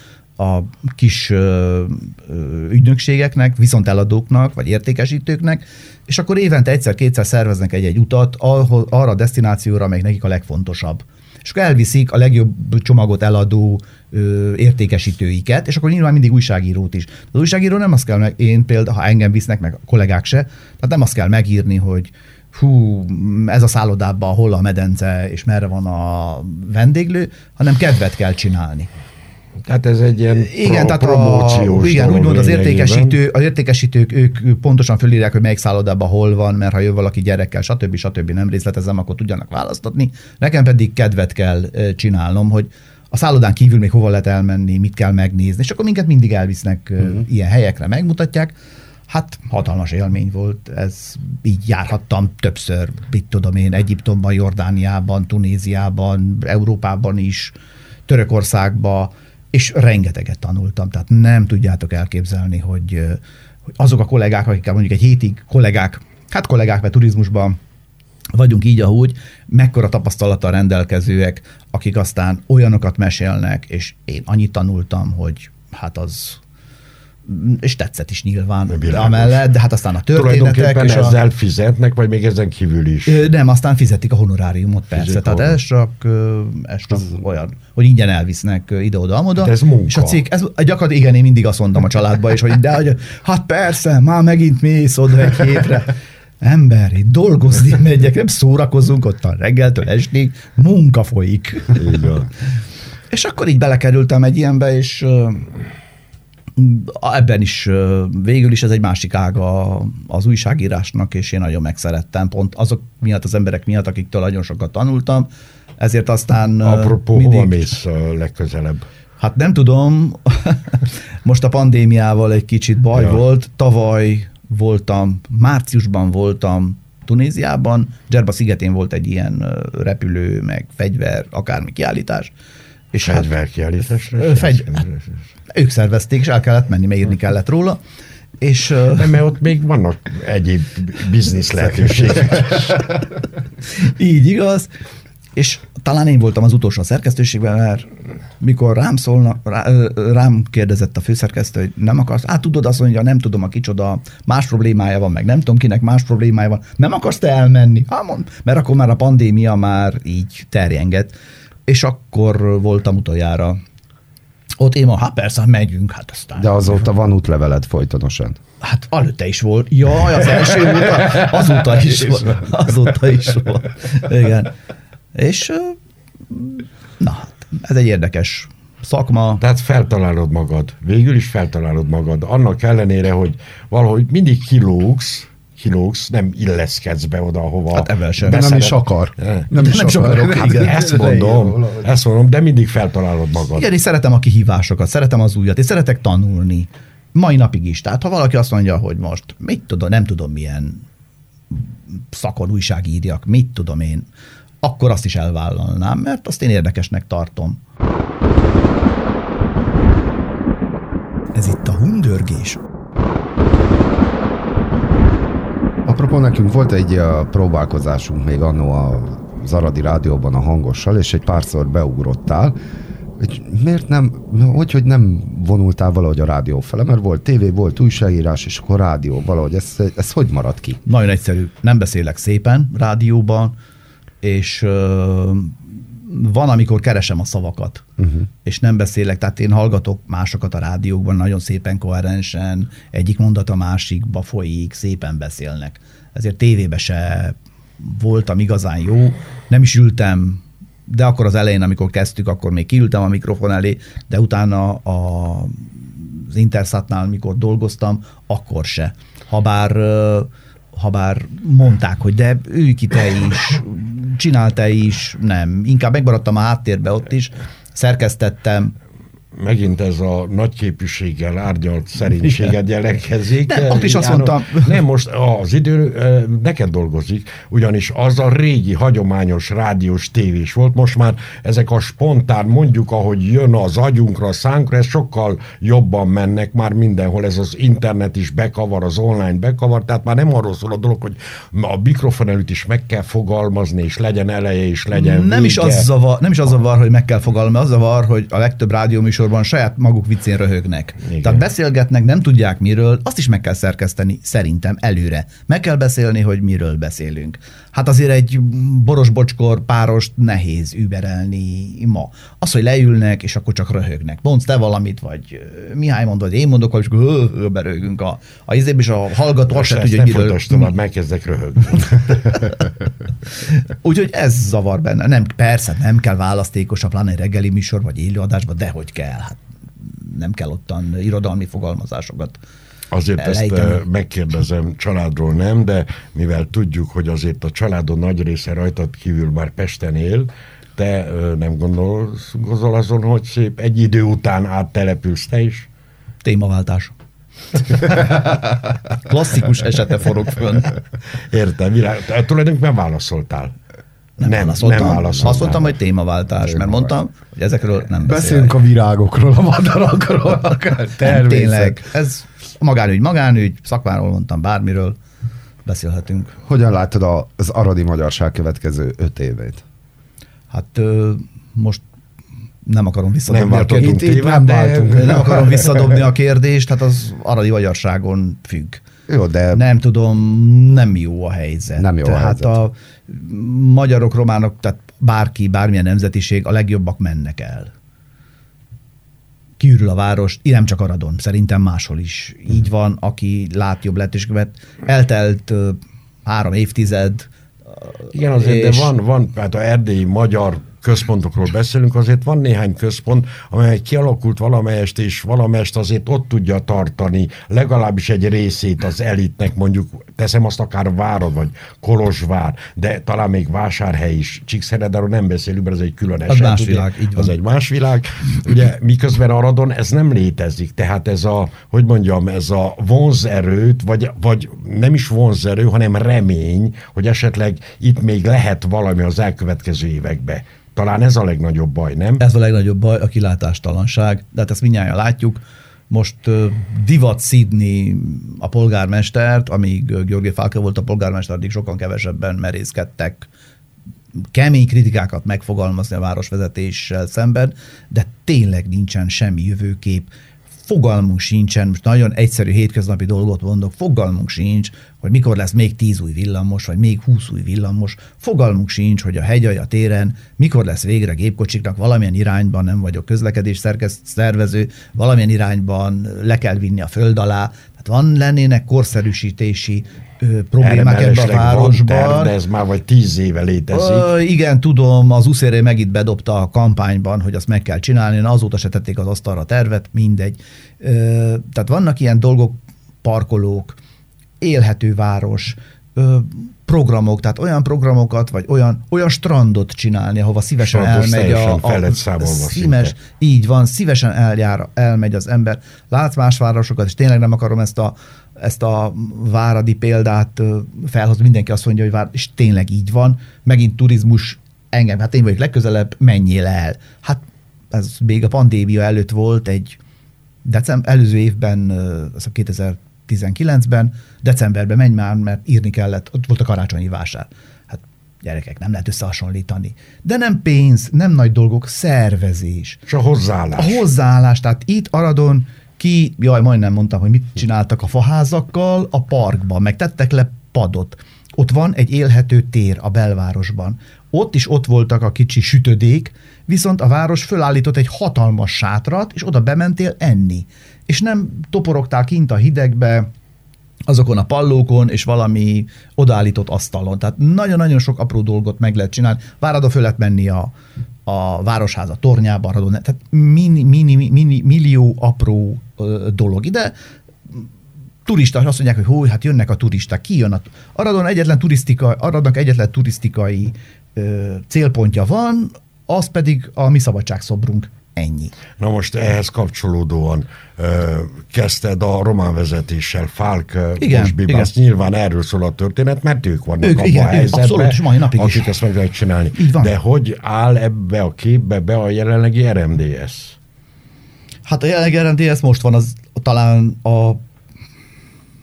a kis ö, ö, ügynökségeknek, viszonteladóknak, vagy értékesítőknek, és akkor évente egyszer-kétszer szerveznek egy-egy utat ahol, arra a desztinációra, amelyik nekik a legfontosabb. És akkor elviszik a legjobb csomagot eladó ö, értékesítőiket, és akkor nyilván mindig újságírót is. Az újságíró nem azt kell, meg, én például, ha engem visznek, meg a kollégák se, tehát nem azt kell megírni, hogy hú, ez a szállodában hol a medence, és merre van a vendéglő, hanem kedvet kell csinálni. Tehát ez egy ilyen igen, pro- promóciós a, igen, úgymond az értékesítő, az értékesítők, ők pontosan fölírják, hogy melyik szállodában hol van, mert ha jön valaki gyerekkel, stb. Stb. Nem részletezem, akkor tudjanak választatni. Nekem pedig kedvet kell csinálnom, hogy a szállodán kívül még hova lehet elmenni, mit kell megnézni, és akkor minket mindig elvisznek uh-huh. ilyen helyekre, megmutatják. Hát hatalmas élmény volt, ez így járhattam többször, mit tudom én, Egyiptomban, Jordániában, Tunéziában, Európában is, Törökországban, és rengeteget tanultam, tehát nem tudjátok elképzelni, hogy, hogy azok a kollégák, akikkel mondjuk egy hétig kollégák, hát kollégák, mert turizmusban vagyunk így, ahogy, mekkora tapasztalattal rendelkezőek, akik aztán olyanokat mesélnek, és én annyit tanultam, hogy hát az, és tetszett is nyilván amellett, de hát aztán a történetek... és a... ezzel fizetnek, vagy még ezen kívül is? Nem, aztán fizetik a honoráriumot, persze. Fizik tehát ez csak, ez csak olyan, hogy ingyen elvisznek ide-oda-amoda. Hát ez munka. És a cég, ez gyakorlatilag igen, én mindig azt mondtam a családba is, hogy de hogy, hát persze, már megint mész oda egy hétre. Ember, itt dolgozni megyek, nem szórakozunk ottan reggeltől estig, munka folyik. És akkor így belekerültem egy ilyenbe, és... ebben is végül is ez egy másik ága az újságírásnak, és én nagyon megszerettem, pont azok miatt, az emberek miatt, akiktől nagyon sokat tanultam, ezért aztán... Apropó, mindig... hova mész legközelebb? Hát nem tudom, most a pandémiával egy kicsit baj ja. volt, tavaly voltam, márciusban voltam Tunéziában, Dzserba szigetén volt egy ilyen repülő, meg fegyver, akármi kiállítás. És fegyverkiállításra? Hát, fegy... hát, ők szervezték, és el kellett menni, mert írni kellett róla. És, nem, mert ott még vannak egyéb biznisz lehetőségek. Így igaz. És talán én voltam az utolsó a szerkesztőségben, mert mikor rám szólnak, rám kérdezett a főszerkesztő, hogy nem akarsz, hát tudod, azt mondja, nem tudom, a kicsoda, más problémája van, meg nem tudom, kinek más problémája van, nem akarsz te elmenni? Hát mondd, mert akkor már a pandémia már így terjengett. És akkor voltam utoljára. Ott én mondom, hát persze, megyünk, hát aztán. De azóta van útleveled folytonosan. Hát előtte is volt. Jaj, az első óta, azóta is volt. Azóta is volt. Igen. És na hát, ez egy érdekes szakma. Tehát feltalálod magad. Végül is feltalálod magad. Annak ellenére, hogy valahogy mindig kilógsz, kilógsz, nem illeszkedsz be oda, hova... Hát ebben sem. Nem is akar. Nem, nem is, is akarok. Hát ezt mondom, ezt mondom, de mindig feltalálod magad. Igen, és szeretem a kihívásokat, szeretem az újat, és szeretek tanulni. Mai napig is. Tehát ha valaki azt mondja, hogy most mit tudom, nem tudom milyen szakon újságírjak, mit tudom én, akkor azt is elvállalnám, mert azt én érdekesnek tartom. Ez itt a Hundörgés. Apropó, nekünk volt egy próbálkozásunk még annó az Aradi Rádióban a hangossal, és egy párszor beugrottál, hogy miért nem, hogy, hogy nem vonultál valahogy a rádió fele, mert volt tévé, volt újságírás, és akkor rádió valahogy. Ez, ez hogy maradt ki? Nagyon egyszerű. Nem beszélek szépen rádióban, és ö, van, amikor keresem a szavakat, uh-huh. és nem beszélek, tehát én hallgatok másokat a rádiókban, nagyon szépen koherensen, egyik mondat a másikba folyik, szépen beszélnek. Ezért tévébe se voltam igazán jó, nem is ültem, de akkor az elején, amikor kezdtük, akkor még kiültem a mikrofon elé, de utána a, az Intersatnál, amikor dolgoztam, akkor se. Habár, habár mondták, hogy de ülj ki te is, csinálta is, nem. Inkább megmaradtam a háttérbe ott is, szerkesztettem. Megint ez a nagyképűséggel árnyalt szerénységed jelentkezik. Nem, ott is azt mondtam. Nem, most az idő neked dolgozik, ugyanis az a régi hagyományos rádiós tévés volt, most már ezek a spontán, mondjuk, ahogy jön az agyunkra, a szánkra, ez sokkal jobban mennek már mindenhol, ez az internet is bekavar, az online bekavar, tehát már nem arról szól a dolog, hogy a mikrofon előtt is meg kell fogalmazni, és legyen eleje, és legyen nem is az zavar, Nem is az zavar, hogy meg kell fogalmazni, az zavar, hogy a legtöbb rádió műsorban saját maguk viccén röhögnek. Igen. Tehát beszélgetnek, nem tudják miről, azt is meg kell szerkeszteni, szerintem előre. Meg kell beszélni, hogy miről beszélünk. Hát azért egy boros-bocskor párost nehéz überelni ma. Az, hogy leülnek, és akkor csak röhögnek. Mondsz te valamit, vagy Mihály mond, vagy én mondok, és akkor beröhögünk a, a izébe, és a hallgató azt se tudja, hogy miről... Most nem megkezdek röhögni. Úgyhogy ez zavar benne. Nem, persze, nem kell választékos, a pláne reggeli műsor, vagy élőadásba, dehogy kell. Hát nem kell ottan irodalmi fogalmazásokat. Azért elejteni. Ezt megkérdezem, családról nem, de mivel tudjuk, hogy azért a családon nagy része rajtad kívül már Pesten él, te nem gondolsz, gondol azon, hogy szép egy idő után áttelepülsz te is? Témaváltás. Klasszikus esete forog fönn. Értem, virág. Tulajdonképpen válaszoltál. Nem, nem válaszoltam. Nem válaszoltam. Azt mondtam, hogy témaváltás, mert mondtam, hogy ezekről nem beszélek. Beszélünk a virágokról, a madarakról, akár természet. Ez magánügy, magánügy, szakmáról mondtam, bármiről beszélhetünk. Hogyan látod az aradi magyarság következő öt évét? Hát most nem akarom visszadobni nem a kérdést. Itt, itt nem váltunk. Nem akarom visszadobni a kérdést, hát az aradi magyarságon függ. Jó, de... Nem tudom, nem jó a helyzet. Nem jó a helyzet. Tehát a magyarok, románok, tehát bárki, bármilyen nemzetiség, a legjobbak mennek el. Kiürül a város, nem csak Aradon, szerintem máshol is. Így van, aki lát jobb lehetőséget. Eltelt uh, három évtized. Igen, azért, és... de van, van, hát a erdélyi magyar központokról beszélünk, azért van néhány központ, amely kialakult valamelyest, és valamelyest azért ott tudja tartani legalábbis egy részét az elitnek, mondjuk teszem azt akár Várad, vagy Kolozsvár, de talán még Vásárhely is, Csíkszeredáról nem beszélünk, mert ez egy külön eset. Az más világ, így van. Az egy más világ. Ugye miközben Aradon ez nem létezik, tehát ez a, hogy mondjam, ez a vonzerőt, vagy, vagy nem is vonzerő, hanem remény, hogy esetleg itt még lehet valami az elkövetkező évekbe. Talán ez a legnagyobb baj, nem? Ez a legnagyobb baj, a kilátástalanság. De hát ezt mindnyájan látjuk. Most uh, divat szídni a polgármestert, amíg György Fálka volt a polgármester, addig sokan kevesebben merészkedtek kemény kritikákat megfogalmazni a városvezetéssel szemben, de tényleg nincsen semmi jövőkép. Fogalmunk sincsen, most nagyon egyszerű hétköznapi dolgot mondok, fogalmunk sincs, hogy mikor lesz még tíz új villamos, vagy még húsz új villamos, fogalmunk sincs, hogy a Hegyalja téren mikor lesz végre gépkocsiknak valamilyen irányban, nem vagyok közlekedés szerkeszt, szervező, valamilyen irányban le kell vinni a föld alá. Tehát van, lennének korszerűsítési ö, problémák ebben a városban. De ez már vagy tíz éve létezik. Ö, igen, tudom, az uszéré megint bedobta a kampányban, hogy azt meg kell csinálni, azóta se tették az asztalra tervet, mindegy. Ö, tehát vannak ilyen dolgok, parkolók, élhető város, ö, programok, tehát olyan programokat, vagy olyan, olyan strandot csinálni, ahova szívesen Strandos elmegy a, a szímes, így van, szívesen eljár, elmegy az ember. Látsz más városokat, és tényleg nem akarom ezt a, ezt a váradi példát felhozni, mindenki azt mondja, hogy vár, és tényleg így van, megint turizmus, engem, hát én vagyok legközelebb, menjél el. Hát ez még a pandémia előtt volt egy december, előző évben, az kétezer-tizenkilencben, decemberben menj már, mert írni kellett, ott volt a karácsonyi vásár. Hát gyerekek, nem lehet összehasonlítani. De nem pénz, nem nagy dolgok, szervezés. És a hozzáállás. A hozzáállás, tehát itt Aradon ki, jaj, majdnem mondtam, hogy mit csináltak a faházakkal, a parkban, meg tettek le padot. Ott van egy élhető tér a belvárosban. Ott is ott voltak a kicsi sütödék, viszont a város fölállított egy hatalmas sátrat, és oda bementél enni. És nem toporogtál kint a hidegbe, azokon a pallókon, és valami odaállított asztalon. Tehát nagyon-nagyon sok apró dolgot meg lehet csinálni. Váradon föl lehet menni a, a Városháza tornyába, tehát mini, mini, mini, millió apró dolog ide. Turisták azt mondják, hogy hú, hát jönnek a turisták, ki jön a... Aradon egyetlen turisztika, Aradnak egyetlen turisztikai ö, célpontja van, az pedig a mi szabadságszobrunk. Ennyi. Na most ehhez kapcsolódóan ö, kezdted a román vezetéssel, Falk Bosbibász, nyilván erről szól a történet, mert ők vannak ők, abban a helyzetben, akik ezt meg lehet csinálni. De hogy áll ebbe a képbe be a jelenlegi er em dé es? Hát a jelenlegi er em dé es most van, az talán a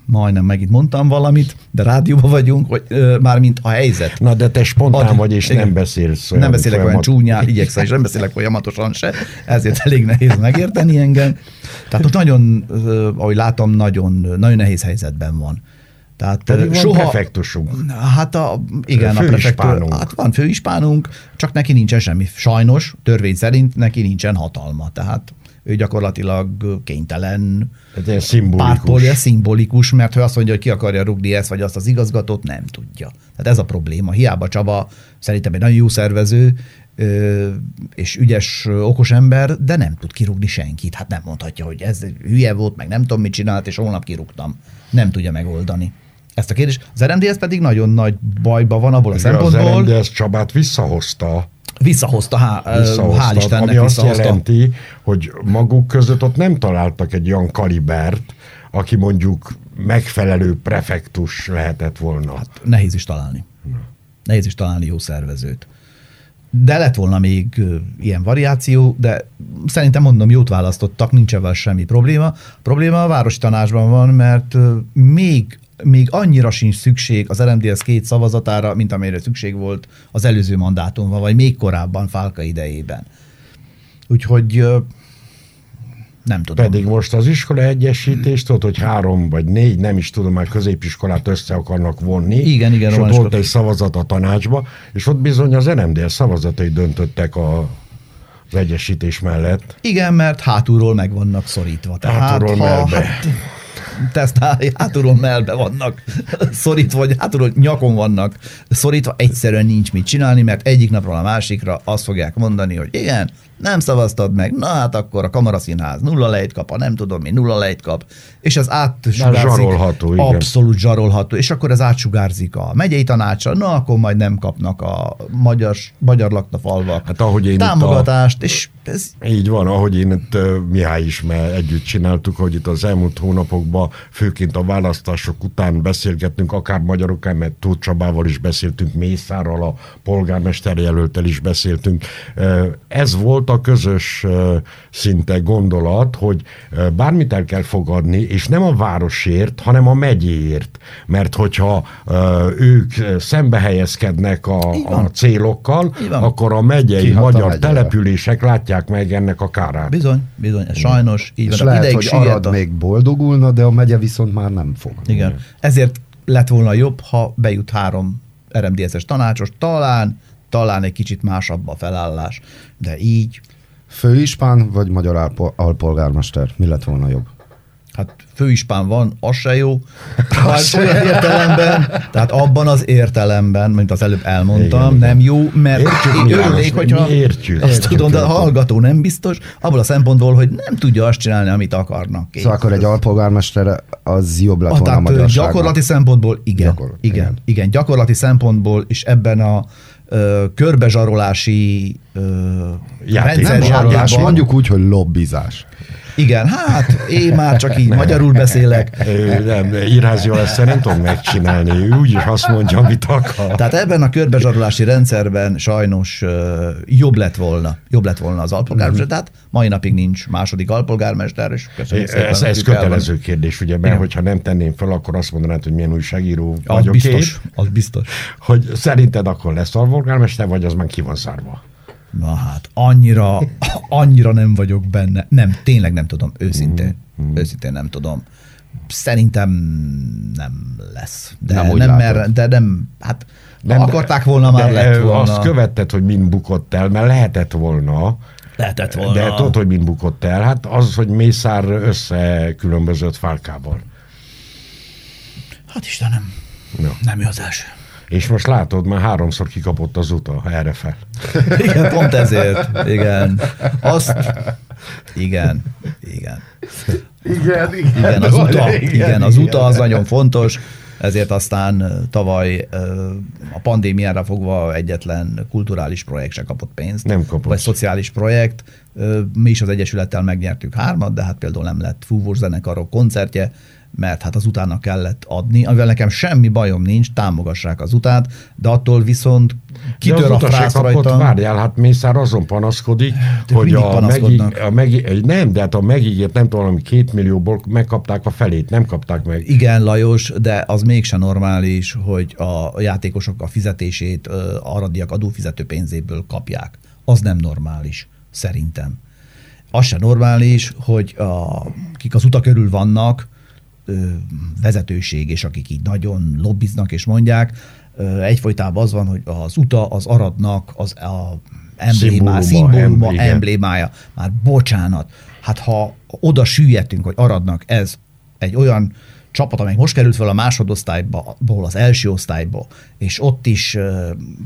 majdnem megint mondtam valamit, de rádióban vagyunk, hogy ö, már mint a helyzet. Na de te spontán Ad, vagy, és igen, nem beszélsz olyan Nem beszélek folyamat... olyan csúnyán, igyekszem, és nem beszélek folyamatosan se, ezért elég nehéz megérteni engem. Tehát most nagyon, ö, ahogy látom, nagyon, nagyon nehéz helyzetben van. Tehát Pedig soha... van prefektusunk. Hát a, igen, a, a prefektus. Hát van főispánunk, csak neki nincsen semmi. Sajnos, törvény szerint neki nincsen hatalma, tehát ő gyakorlatilag kénytelen, pártpolja, szimbolikus, mert ő azt mondja, hogy ki akarja rúgni ezt vagy azt az igazgatót, nem tudja. Tehát ez a probléma. Hiába Csaba szerintem egy nagyon jó szervező és ügyes, okos ember, de nem tud kirúgni senkit. Hát nem mondhatja, hogy ez hülye volt, meg nem tudom, mit csinált, és holnap kirúgtam. Nem tudja megoldani ezt a kérdést. Az er em dé es pedig nagyon nagy bajban van abból a szempontból. Az er em dé es Csabát visszahozta. Visszahozta, há, visszahozta, hál' Istennek ami visszahozta. Azt jelenti, hogy maguk között ott nem találtak egy olyan kalibert, aki mondjuk megfelelő prefektus lehetett volna. Hát nehéz is találni. Nehéz is találni jó szervezőt. De lett volna még ilyen variáció, de szerintem mondom, jót választottak, nincs ebben semmi probléma. A probléma a városi tanácsban van, mert még még annyira sincs szükség az er em dé es két szavazatára, mint amire szükség volt az előző mandátumban, vagy még korábban Fálka idejében. Úgyhogy nem tudom. Pedig most az iskola egyesítést, ott, hogy három vagy négy, nem is tudom, már középiskolát össze akarnak vonni. Igen, igen. És ott volt egy szavazat a tanácsba, és ott bizony az er em dé es szavazatai döntöttek a az egyesítés mellett. Igen, mert hátulról meg vannak szorítva. Tehát hátulról ha, mellbe. Hát... tesztál, hátulról mellbe vannak szorítva, vagy hátulról nyakon vannak szorítva, egyszerűen nincs mit csinálni, mert egyik napról a másikra azt fogják mondani, hogy igen, nem szavaztad meg, na hát akkor a kamaraszínház nulla lejt kap, a nem tudom mi nulla lejt kap, és az átsugárzik, abszolút zsarolható, és akkor az átsugárzik a megyei tanácsra, na akkor majd nem kapnak a magyar, magyar lakta falvak hát, ahogy én támogatást, a... és ez... Így van, ahogy én itt Mihály is már együtt csináltuk, hogy itt az elmúlt hónapokban főként a választások után beszélgetünk, akár magyarok, mert Tóth Csabával is beszéltünk, Mészárral, a polgármester jelölttel is beszéltünk. Ez volt a közös szinte gondolat, hogy bármit el kell fogadni, és nem a városért, hanem a megyéért. Mert hogyha ők szembe helyezkednek a, a célokkal, akkor a megyei Kihat magyar a települések látják meg ennek a kárát. Bizony, bizony, sajnos. Így és van. Lehet, hogy Arad a... még boldogulna, de a megye viszont már nem fog. Igen. Ezért lett volna jobb, ha bejut három er em dé es-es tanácsos, talán talán egy kicsit másabb a felállás, de így... Főispán vagy magyar alpolgármester? Mi lett volna jobb? Hát főispán van, az se jó. Az olyan értelemben, tehát abban az értelemben, mint az előbb elmondtam, igen, nem jó, mert értjük, én örülnék, hogyha... Értjük. Azt értjük, tudom, de a hallgató nem biztos, abból a szempontból, hogy nem tudja azt csinálni, amit akarnak. Én szóval akkor egy alpolgármester az jobb lett ah, volna a magyarságnak. Gyakorlati szempontból igen. Gyakorlati, igen, igen. Igen, gyakorlati szempontból, és ebben a körbezsarolási rendszerzsarolásban. Mondjuk úgy, hogy lobbizás. Igen, hát én már csak így magyarul beszélek. Nem, Irházi János nem tudom megcsinálni, ő úgyis azt mondja, amit akar. Tehát ebben a körbezsarolási rendszerben sajnos jobb lett volna, jobb lett volna az alpolgármester, tehát mai napig nincs második alpolgármester, és köszönjük szépen. Ez, ez kötelező van. Kérdés, ugye, mert hogyha nem tenném fel, akkor azt mondanád, hogy milyen újságíró az vagyok biztos, én. Az biztos. Hogy szerinted akkor lesz alpolgármester, vagy az már ki van zárva? Na hát, annyira, annyira nem vagyok benne. Nem, tényleg nem tudom, őszintén. Mm-hmm. Őszintén nem tudom. Szerintem nem lesz. De nem, nem mer, de nem, hát nem, akarták volna, már lett volna. Azt követted, hogy mind bukott el, mert lehetett volna. Lehetett volna. De tudod, hogy mind bukott el? Hát az, hogy Mészár összekülönbözött Falcával. Hát Istenem, no. Nem jó az első. És most látod, már háromszor kikapott az uta, ha erre fel. Igen, pont ezért. Igen. Azt... Igen. Igen. Igen, igen. Igen, az uta, igen, igen, az uta az nagyon fontos, ezért aztán tavaly a pandémiára fogva egyetlen kulturális projekt se kapott pénzt. Nem kapott. Vagy szociális projekt. Mi is az Egyesülettel megnyertük hármat, de hát például nem lett fúvós zenekarok koncertje, mert hát az utána kellett adni, amivel nekem semmi bajom nincs, támogassák az utát, de attól viszont kitör a frác rajta. Várjál, hát Mészár azon panaszkodik, de hogy a, megíg, a megíg, nem, de hát a megígért, nem tudom, ami két millióból megkapták a felét, nem kapták meg. Igen, Lajos, de az mégsem normális, hogy a játékosok a fizetését aradiak adófizető pénzéből kapják. Az nem normális, szerintem. Az sem normális, hogy a, kik az uta körül vannak, vezetőség, és akik így nagyon lobbiznak és mondják, egyfolytában az van, hogy az uta az Aradnak az a emblémá, szimbóluma, emblémája. Már bocsánat, hát ha oda süllyedtünk, hogy Aradnak ez egy olyan csapat, amely most került fel a másodosztályból, az első osztályból, és ott is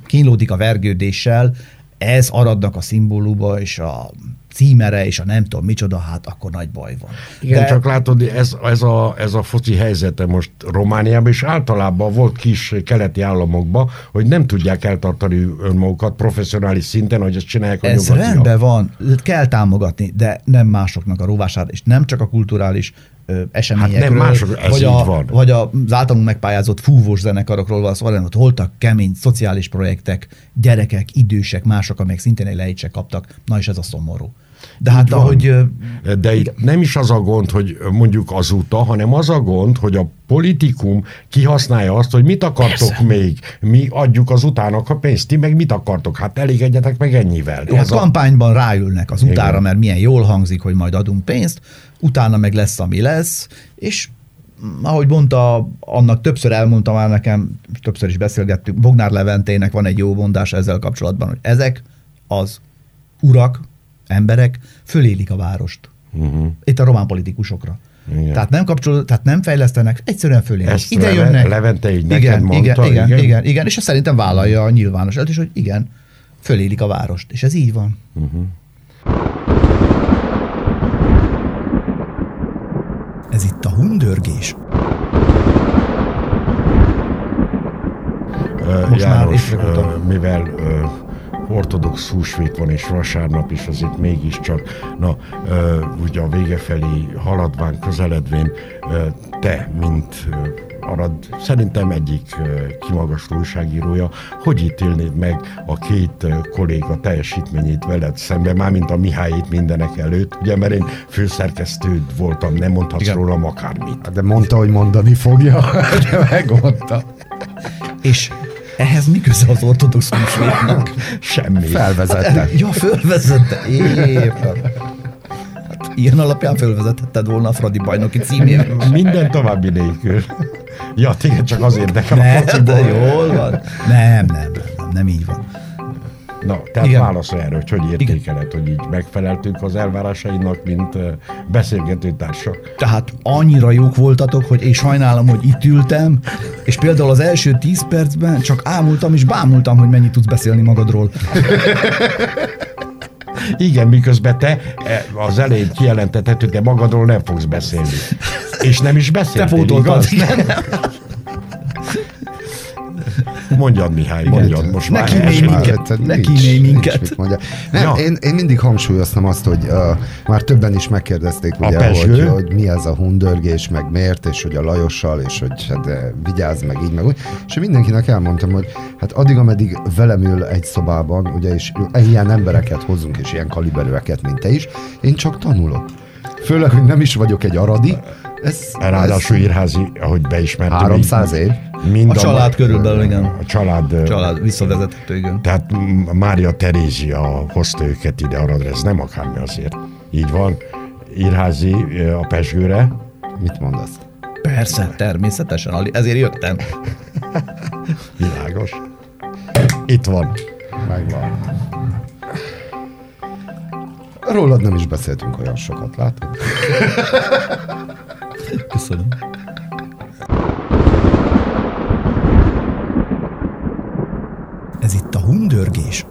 kínlódik a vergődéssel, ez Aradnak a szimbóluma, és a címere, és a nem tudom micsoda, hát akkor nagy baj van. Igen, de... csak látod, ez, ez, a, ez a foci helyzete most Romániában, és általában volt kis keleti államokban, hogy nem tudják eltartani önmagukat professzionális szinten, hogy ezt csinálják a ez nyugatiak. Ez rendben van, kell támogatni, de nem másoknak a rovására, és nem csak a kulturális ö, eseményekről, hát nem mások, ez vagy, a, van. Vagy az általunk megpályázott fúvós zenekarokról van szó, szóval, hogy voltak kemény szociális projektek, gyerekek, idősek, mások, amelyek szintén egy lejt se kaptak, na és ez a szomorú. De hát ahogy... De itt nem is az a gond, hogy mondjuk az uta, hanem az a gond, hogy a politikum kihasználja azt, hogy mit akartok persze. Még, mi adjuk az utának a pénzt, ti meg mit akartok, hát elégedjetek meg ennyivel. A kampányban a... ráülnek az utára, igen. Mert milyen jól hangzik, hogy majd adunk pénzt, utána meg lesz, ami lesz, és ahogy mondta, annak többször elmondta már nekem, többször is beszélgettünk, Bognár Leventének van egy jó mondás ezzel kapcsolatban, hogy ezek az urak, emberek fölélik a várost. Uh-huh. Itt a román politikusokra. Igen. Tehát nem kapcsol, tehát nem fejlesztenek, egyszerűen fölélnek. Ide jönnek. Levente így igen, mondta, igen, igen, igen, igen, igen, és szerintem vállalja a nyilvánosat is, hogy igen, fölélik a várost, és ez így van. Uh-huh. Ez itt a Hundörgés. Uh, Most János, már uh, mivel uh, ortodox húsvét van és vasárnap is, azért mégiscsak, na, uh, ugye a vége felé haladván, közeledvén uh, te, mint uh, Arad, szerintem egyik uh, kimagasló újságírója, hogy ítélnéd meg a két uh, kolléga teljesítményét veled szemben, mármint a Mihályét mindenek előtt, ugye, mert én főszerkesztőd voltam, nem mondhatsz igen. rólam akármit. De mondta, hogy mondani fogja, de megmondta. És ehhez mi köze az ortodox húsvétnak? Semmi. Felvezette. Hát, ja, felvezette. Éppen. Hát, ilyen alapján felvezethetted volna a Fradi bajnoki címért. Minden további nélkül. Ja, téged csak az érdekel ne, a fociból. De jól van. Nem, nem, nem, nem így van. Na, tehát igen. válaszol erre, hogy hogy értékeled, hogy így megfeleltünk az elvárásainak, mint beszélgető társak. Tehát annyira jók voltatok, hogy én sajnálom, hogy itt ültem, és például az első tíz percben csak ámultam és bámultam, hogy mennyit tudsz beszélni magadról. Igen, miközben te az elején kijelentetted, hogy te magadról nem fogsz beszélni. És nem is beszéltél, te igaz? Mondjad, Mihály, igen, mondjad, most már neki minket. Neki minket. Nem, ja. én, én mindig hangsúlyoztam azt, hogy uh, már többen is megkérdezték, ugye, hogy, hogy mi ez a hundörgés, meg miért, és hogy a Lajossal, és hogy hát, vigyázz, meg így, meg úgy. És mindenkinek elmondtam, hogy hát addig, ameddig velem ül egy szobában, ugye, és ilyen embereket hozunk, és ilyen kaliberőeket, mint te is, én csak tanulok. Főleg, hogy nem is vagyok egy aradi. Ez, ráadásul ez Irházi, ahogy beismertem. háromszáz év. Mind a család a, körülbelül, igen. A család, család visszavezethető, igen. Tehát Mária Terézia hozta őket ide Aradra, ez nem akármi azért. Így van. Irházi a pezsgőre. Mit mondasz? Persze, természetesen. Ezért jöttem. Világos. Itt van. Megvan. Rólad nem is beszéltünk olyan sokat, látod? Köszönöm. Ez itt a Hundörgés.